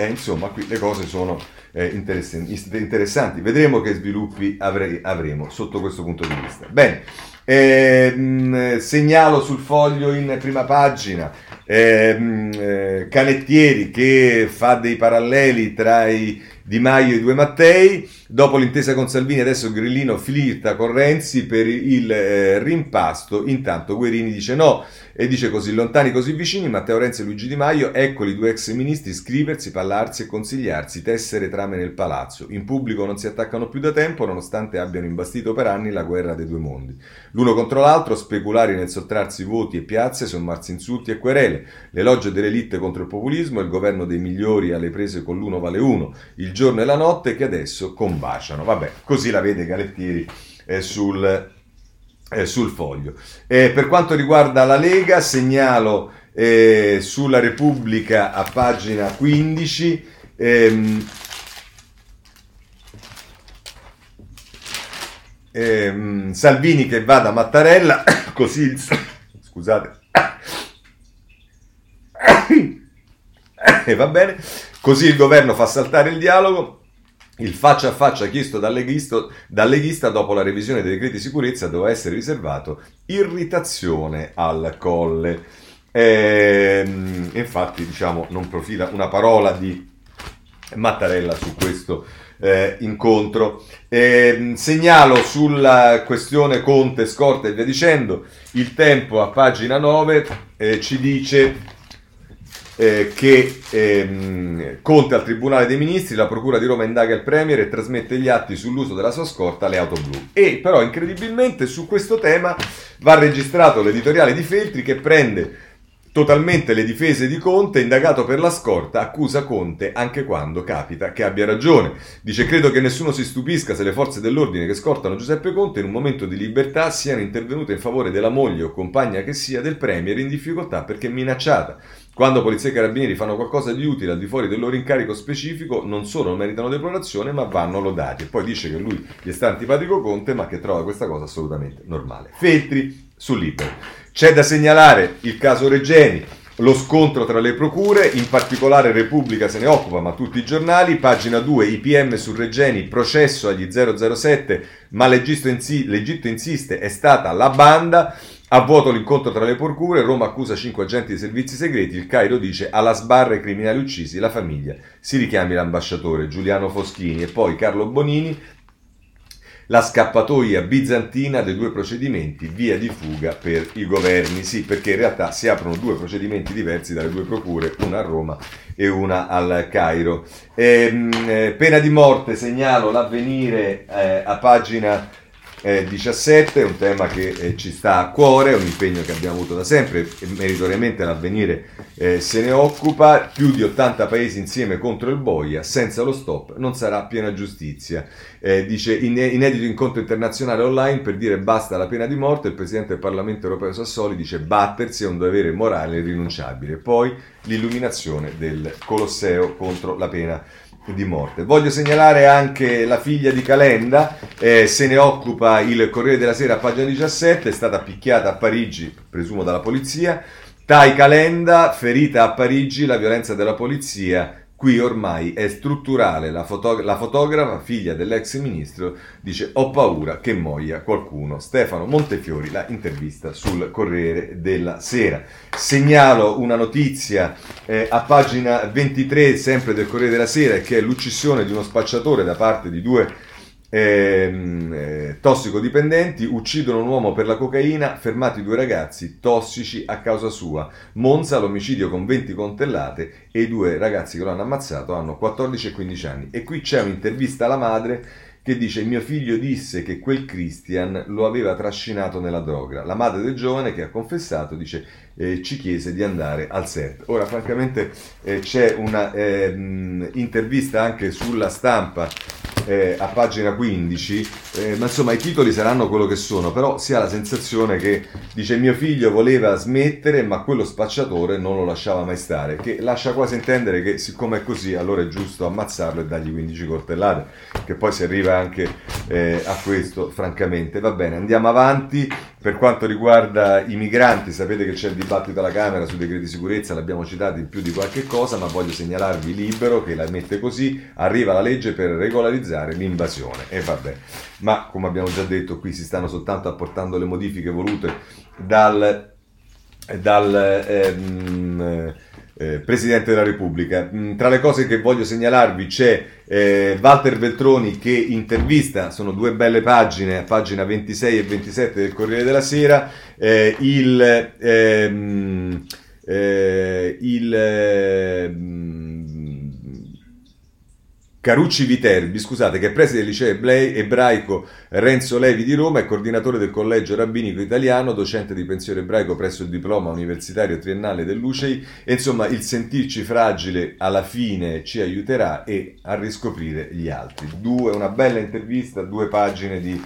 qui le cose sono interessanti. Vedremo che sviluppi avremo sotto questo punto di vista. Bene, Segnalo sul Foglio in prima pagina Canettieri che fa dei paralleli tra i Di Maio e i due Mattei. Dopo l'intesa con Salvini adesso Grillino flirta con Renzi per il rimpasto, intanto Guerini dice no e dice così lontani così vicini Matteo Renzi e Luigi Di Maio, eccoli due ex ministri scriversi, parlarsi e consigliarsi, tessere trame nel palazzo, in pubblico non si attaccano più da tempo nonostante abbiano imbastito per anni la guerra dei due mondi, l'uno contro l'altro, speculari nel sottrarsi voti e piazze, sommarsi insulti e querele, l'elogio dell'elite contro il populismo, il governo dei migliori alle prese con l'uno vale uno, il giorno e la notte che adesso combaciano. Vabbè, così la vede Galettieri sul Foglio. Per quanto riguarda la Lega, segnalo sulla Repubblica a pagina 15 Salvini che va da Mattarella, così scusate, e va bene. Così il governo fa saltare il dialogo, il faccia a faccia chiesto dal leghista dopo la revisione dei decreti sicurezza doveva essere riservato irritazione al Colle. Infatti diciamo non profila una parola di Mattarella su questo incontro. Segnalo sulla questione Conte, scorte e via dicendo, il Tempo a pagina 9 ci dice... che Conte al Tribunale dei Ministri, la Procura di Roma indaga il Premier e trasmette gli atti sull'uso della sua scorta alle auto blu. E però incredibilmente su questo tema va registrato l'editoriale di Feltri che prende totalmente le difese di Conte, indagato per la scorta, accusa Conte anche quando capita che abbia ragione. Dice credo che nessuno si stupisca se le forze dell'ordine che scortano Giuseppe Conte in un momento di libertà siano intervenute in favore della moglie o compagna che sia del Premier in difficoltà perché minacciata. Quando polizia e carabinieri fanno qualcosa di utile al di fuori del loro incarico specifico, non solo non meritano deplorazione, ma vanno lodati. E poi dice che lui gli sta antipatico Conte, ma che trova questa cosa assolutamente normale. Feltri su Libero. C'è da segnalare il caso Regeni, lo scontro tra le procure, in particolare Repubblica se ne occupa, ma tutti i giornali. Pagina 2, IPM su Regeni, processo agli 007, ma l'Egitto insiste, è stata la banda. A vuoto l'incontro tra le procure, Roma accusa 5 agenti dei servizi segreti, il Cairo dice alla sbarra i criminali uccisi, la famiglia si richiami l'ambasciatore, Giuliano Foschini e poi Carlo Bonini, la scappatoia bizantina dei due procedimenti, via di fuga per i governi. Sì, perché in realtà si aprono due procedimenti diversi dalle due procure, una a Roma e una al Cairo. Pena di morte, segnalo l'Avvenire a pagina 17, è un tema che ci sta a cuore, è un impegno che abbiamo avuto da sempre e meritoriamente l'Avvenire se ne occupa. Più di 80 paesi insieme contro il boia, senza lo stop non sarà piena giustizia. Dice inedito incontro internazionale online per dire basta alla pena di morte, il Presidente del Parlamento Europeo Sassoli dice battersi è un dovere morale irrinunciabile. Poi l'illuminazione del Colosseo contro la pena di morte. Voglio segnalare anche la figlia di Calenda, se ne occupa il Corriere della Sera, pagina 17, è stata picchiata a Parigi, presumo dalla polizia. Tai Calenda, ferita a Parigi, la violenza della polizia, qui ormai è strutturale. La fotografa, figlia dell'ex ministro, dice ho paura che muoia qualcuno. Stefano Montefiori, la intervista sul Corriere della Sera. Segnalo una notizia a pagina 23, sempre del Corriere della Sera, che è l'uccisione di uno spacciatore da parte di due tossicodipendenti, uccidono un uomo per la cocaina, fermati due ragazzi tossici a causa sua. Monza, l'omicidio con 20 coltellate e i due ragazzi che lo hanno ammazzato hanno 14 e 15 anni. E qui c'è un'intervista alla madre che dice mio figlio disse che quel Christian lo aveva trascinato nella droga. La madre del giovane che ha confessato dice ci chiese di andare al set. Ora francamente c'è una intervista anche sulla Stampa a pagina 15, ma insomma i titoli saranno quello che sono, però si ha la sensazione che dice mio figlio voleva smettere ma quello spacciatore non lo lasciava mai stare, che lascia quasi intendere che siccome è così allora è giusto ammazzarlo e dargli 15 coltellate, che poi si arriva anche a questo francamente. Va bene, andiamo avanti Per quanto riguarda i migranti, sapete che c'è il dibattito alla Camera sui decreti di sicurezza, l'abbiamo citato in più di qualche cosa, ma voglio segnalarvi Libero che la mette così: arriva la legge per regolarizzare l'invasione. E vabbè, ma come abbiamo già detto, qui si stanno soltanto apportando le modifiche volute dal Presidente della Repubblica. Tra le cose che voglio segnalarvi c'è Walter Veltroni che intervista, sono due belle pagine, pagina 26 e 27 del Corriere della Sera, Carucci Viterbi, scusate, che è preside del liceo ebraico Renzo Levi di Roma e coordinatore del collegio rabbinico italiano, docente di pensiero ebraico presso il diploma universitario triennale dell'UCEI, e insomma il sentirci fragile alla fine ci aiuterà e a riscoprire gli altri. Una bella intervista, due pagine di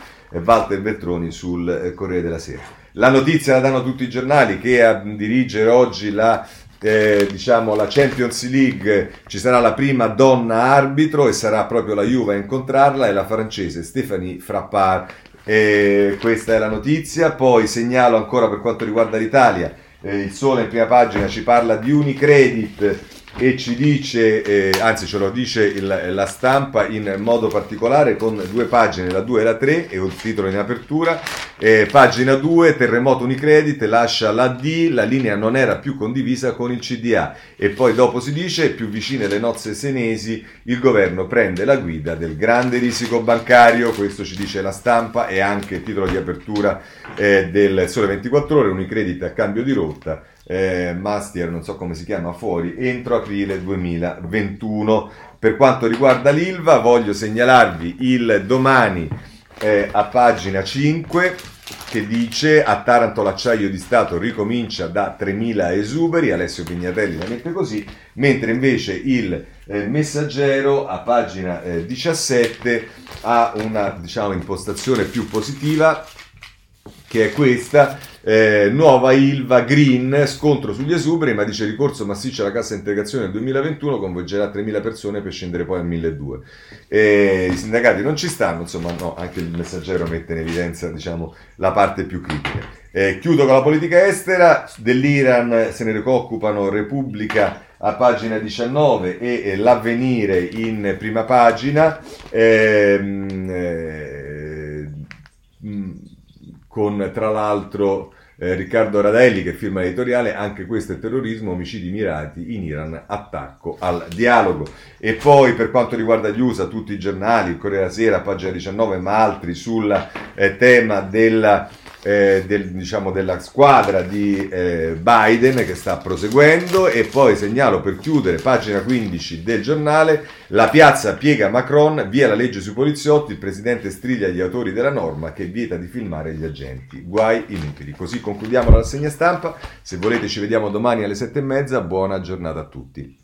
Walter Veltroni sul Corriere della Sera. La notizia la danno tutti i giornali, che a dirigere oggi la Champions League ci sarà la prima donna arbitro e sarà proprio la Juve a incontrarla, e la francese Stéphanie Frappart. Questa è la notizia. Poi segnalo ancora, per quanto riguarda l'Italia, il Sole in prima pagina ci parla di Unicredit e ci dice, ce lo dice la Stampa in modo particolare con due pagine, la 2 e la 3, e un titolo in apertura. Pagina 2, terremoto Unicredit, lascia la D, la linea non era più condivisa con il CDA, e poi dopo si dice, più vicine le nozze senesi, il governo prende la guida del grande risico bancario. Questo ci dice la Stampa, e anche il titolo di apertura del Sole 24 Ore, Unicredit a cambio di rotta, Mastier, non so come si chiama, fuori entro aprile 2021. Per quanto riguarda l'Ilva, voglio segnalarvi il Domani a pagina 5 che dice: a Taranto l'acciaio di Stato ricomincia da 3.000 esuberi, Alessio Pignatelli la mette così, mentre invece il Messaggero a pagina 17 ha una impostazione più positiva, che è questa: nuova Ilva Green, scontro sugli esuberi, ma dice ricorso massiccio alla cassa integrazione nel 2021, coinvolgerà 3.000 persone per scendere poi a 1.200. I sindacati non ci stanno, insomma no, anche il Messaggero mette in evidenza la parte più critica. Chiudo con la politica estera. Dell'Iran se ne occupano Repubblica a pagina 19 e l'Avvenire in prima pagina, con tra l'altro Riccardo Radelli che firma l'editoriale, anche questo è terrorismo, omicidi mirati in Iran, attacco al dialogo. E poi per quanto riguarda gli USA, tutti i giornali, il Corriere della Sera, pagina 19, ma altri sul tema della squadra di Biden che sta proseguendo. E poi segnalo per chiudere, pagina 15 del Giornale, la piazza piega Macron, via la legge sui poliziotti, il presidente striglia gli autori della norma che vieta di filmare gli agenti, guai inutili. Così concludiamo la rassegna stampa. Se volete ci vediamo domani alle 7:30, buona giornata a tutti.